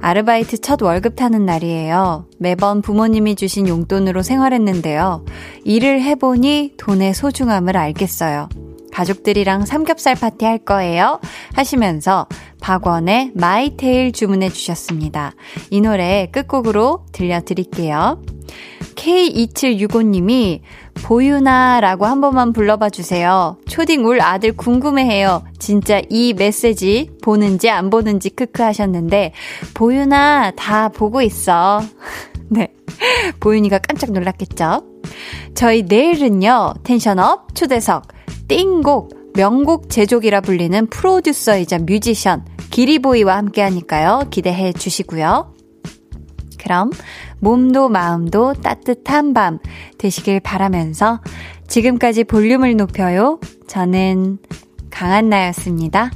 아르바이트 첫 월급 타는 날이에요. 매번 부모님이 주신 용돈으로 생활했는데요. 일을 해보니 돈의 소중함을 알겠어요. 가족들이랑 삼겹살 파티 할 거예요. 하시면서 박원의 마이테일 주문해 주셨습니다. 이 노래 끝곡으로 들려드릴게요. 케이 이칠육오 님이 보유나라고 한 번만 불러봐 주세요. 초딩 울 아들 궁금해해요. 진짜 이 메시지 보는지 안 보는지 크크 하셨는데 보유나 다 보고 있어. 네, 보윤이가 깜짝 놀랐겠죠. 저희 내일은요. 텐션업 초대석 띵곡 명곡 제조기라 불리는 프로듀서이자 뮤지션 기리보이와 함께하니까요. 기대해 주시고요. 그럼 몸도 마음도 따뜻한 밤 되시길 바라면서 지금까지 볼륨을 높여요. 저는 강한나였습니다.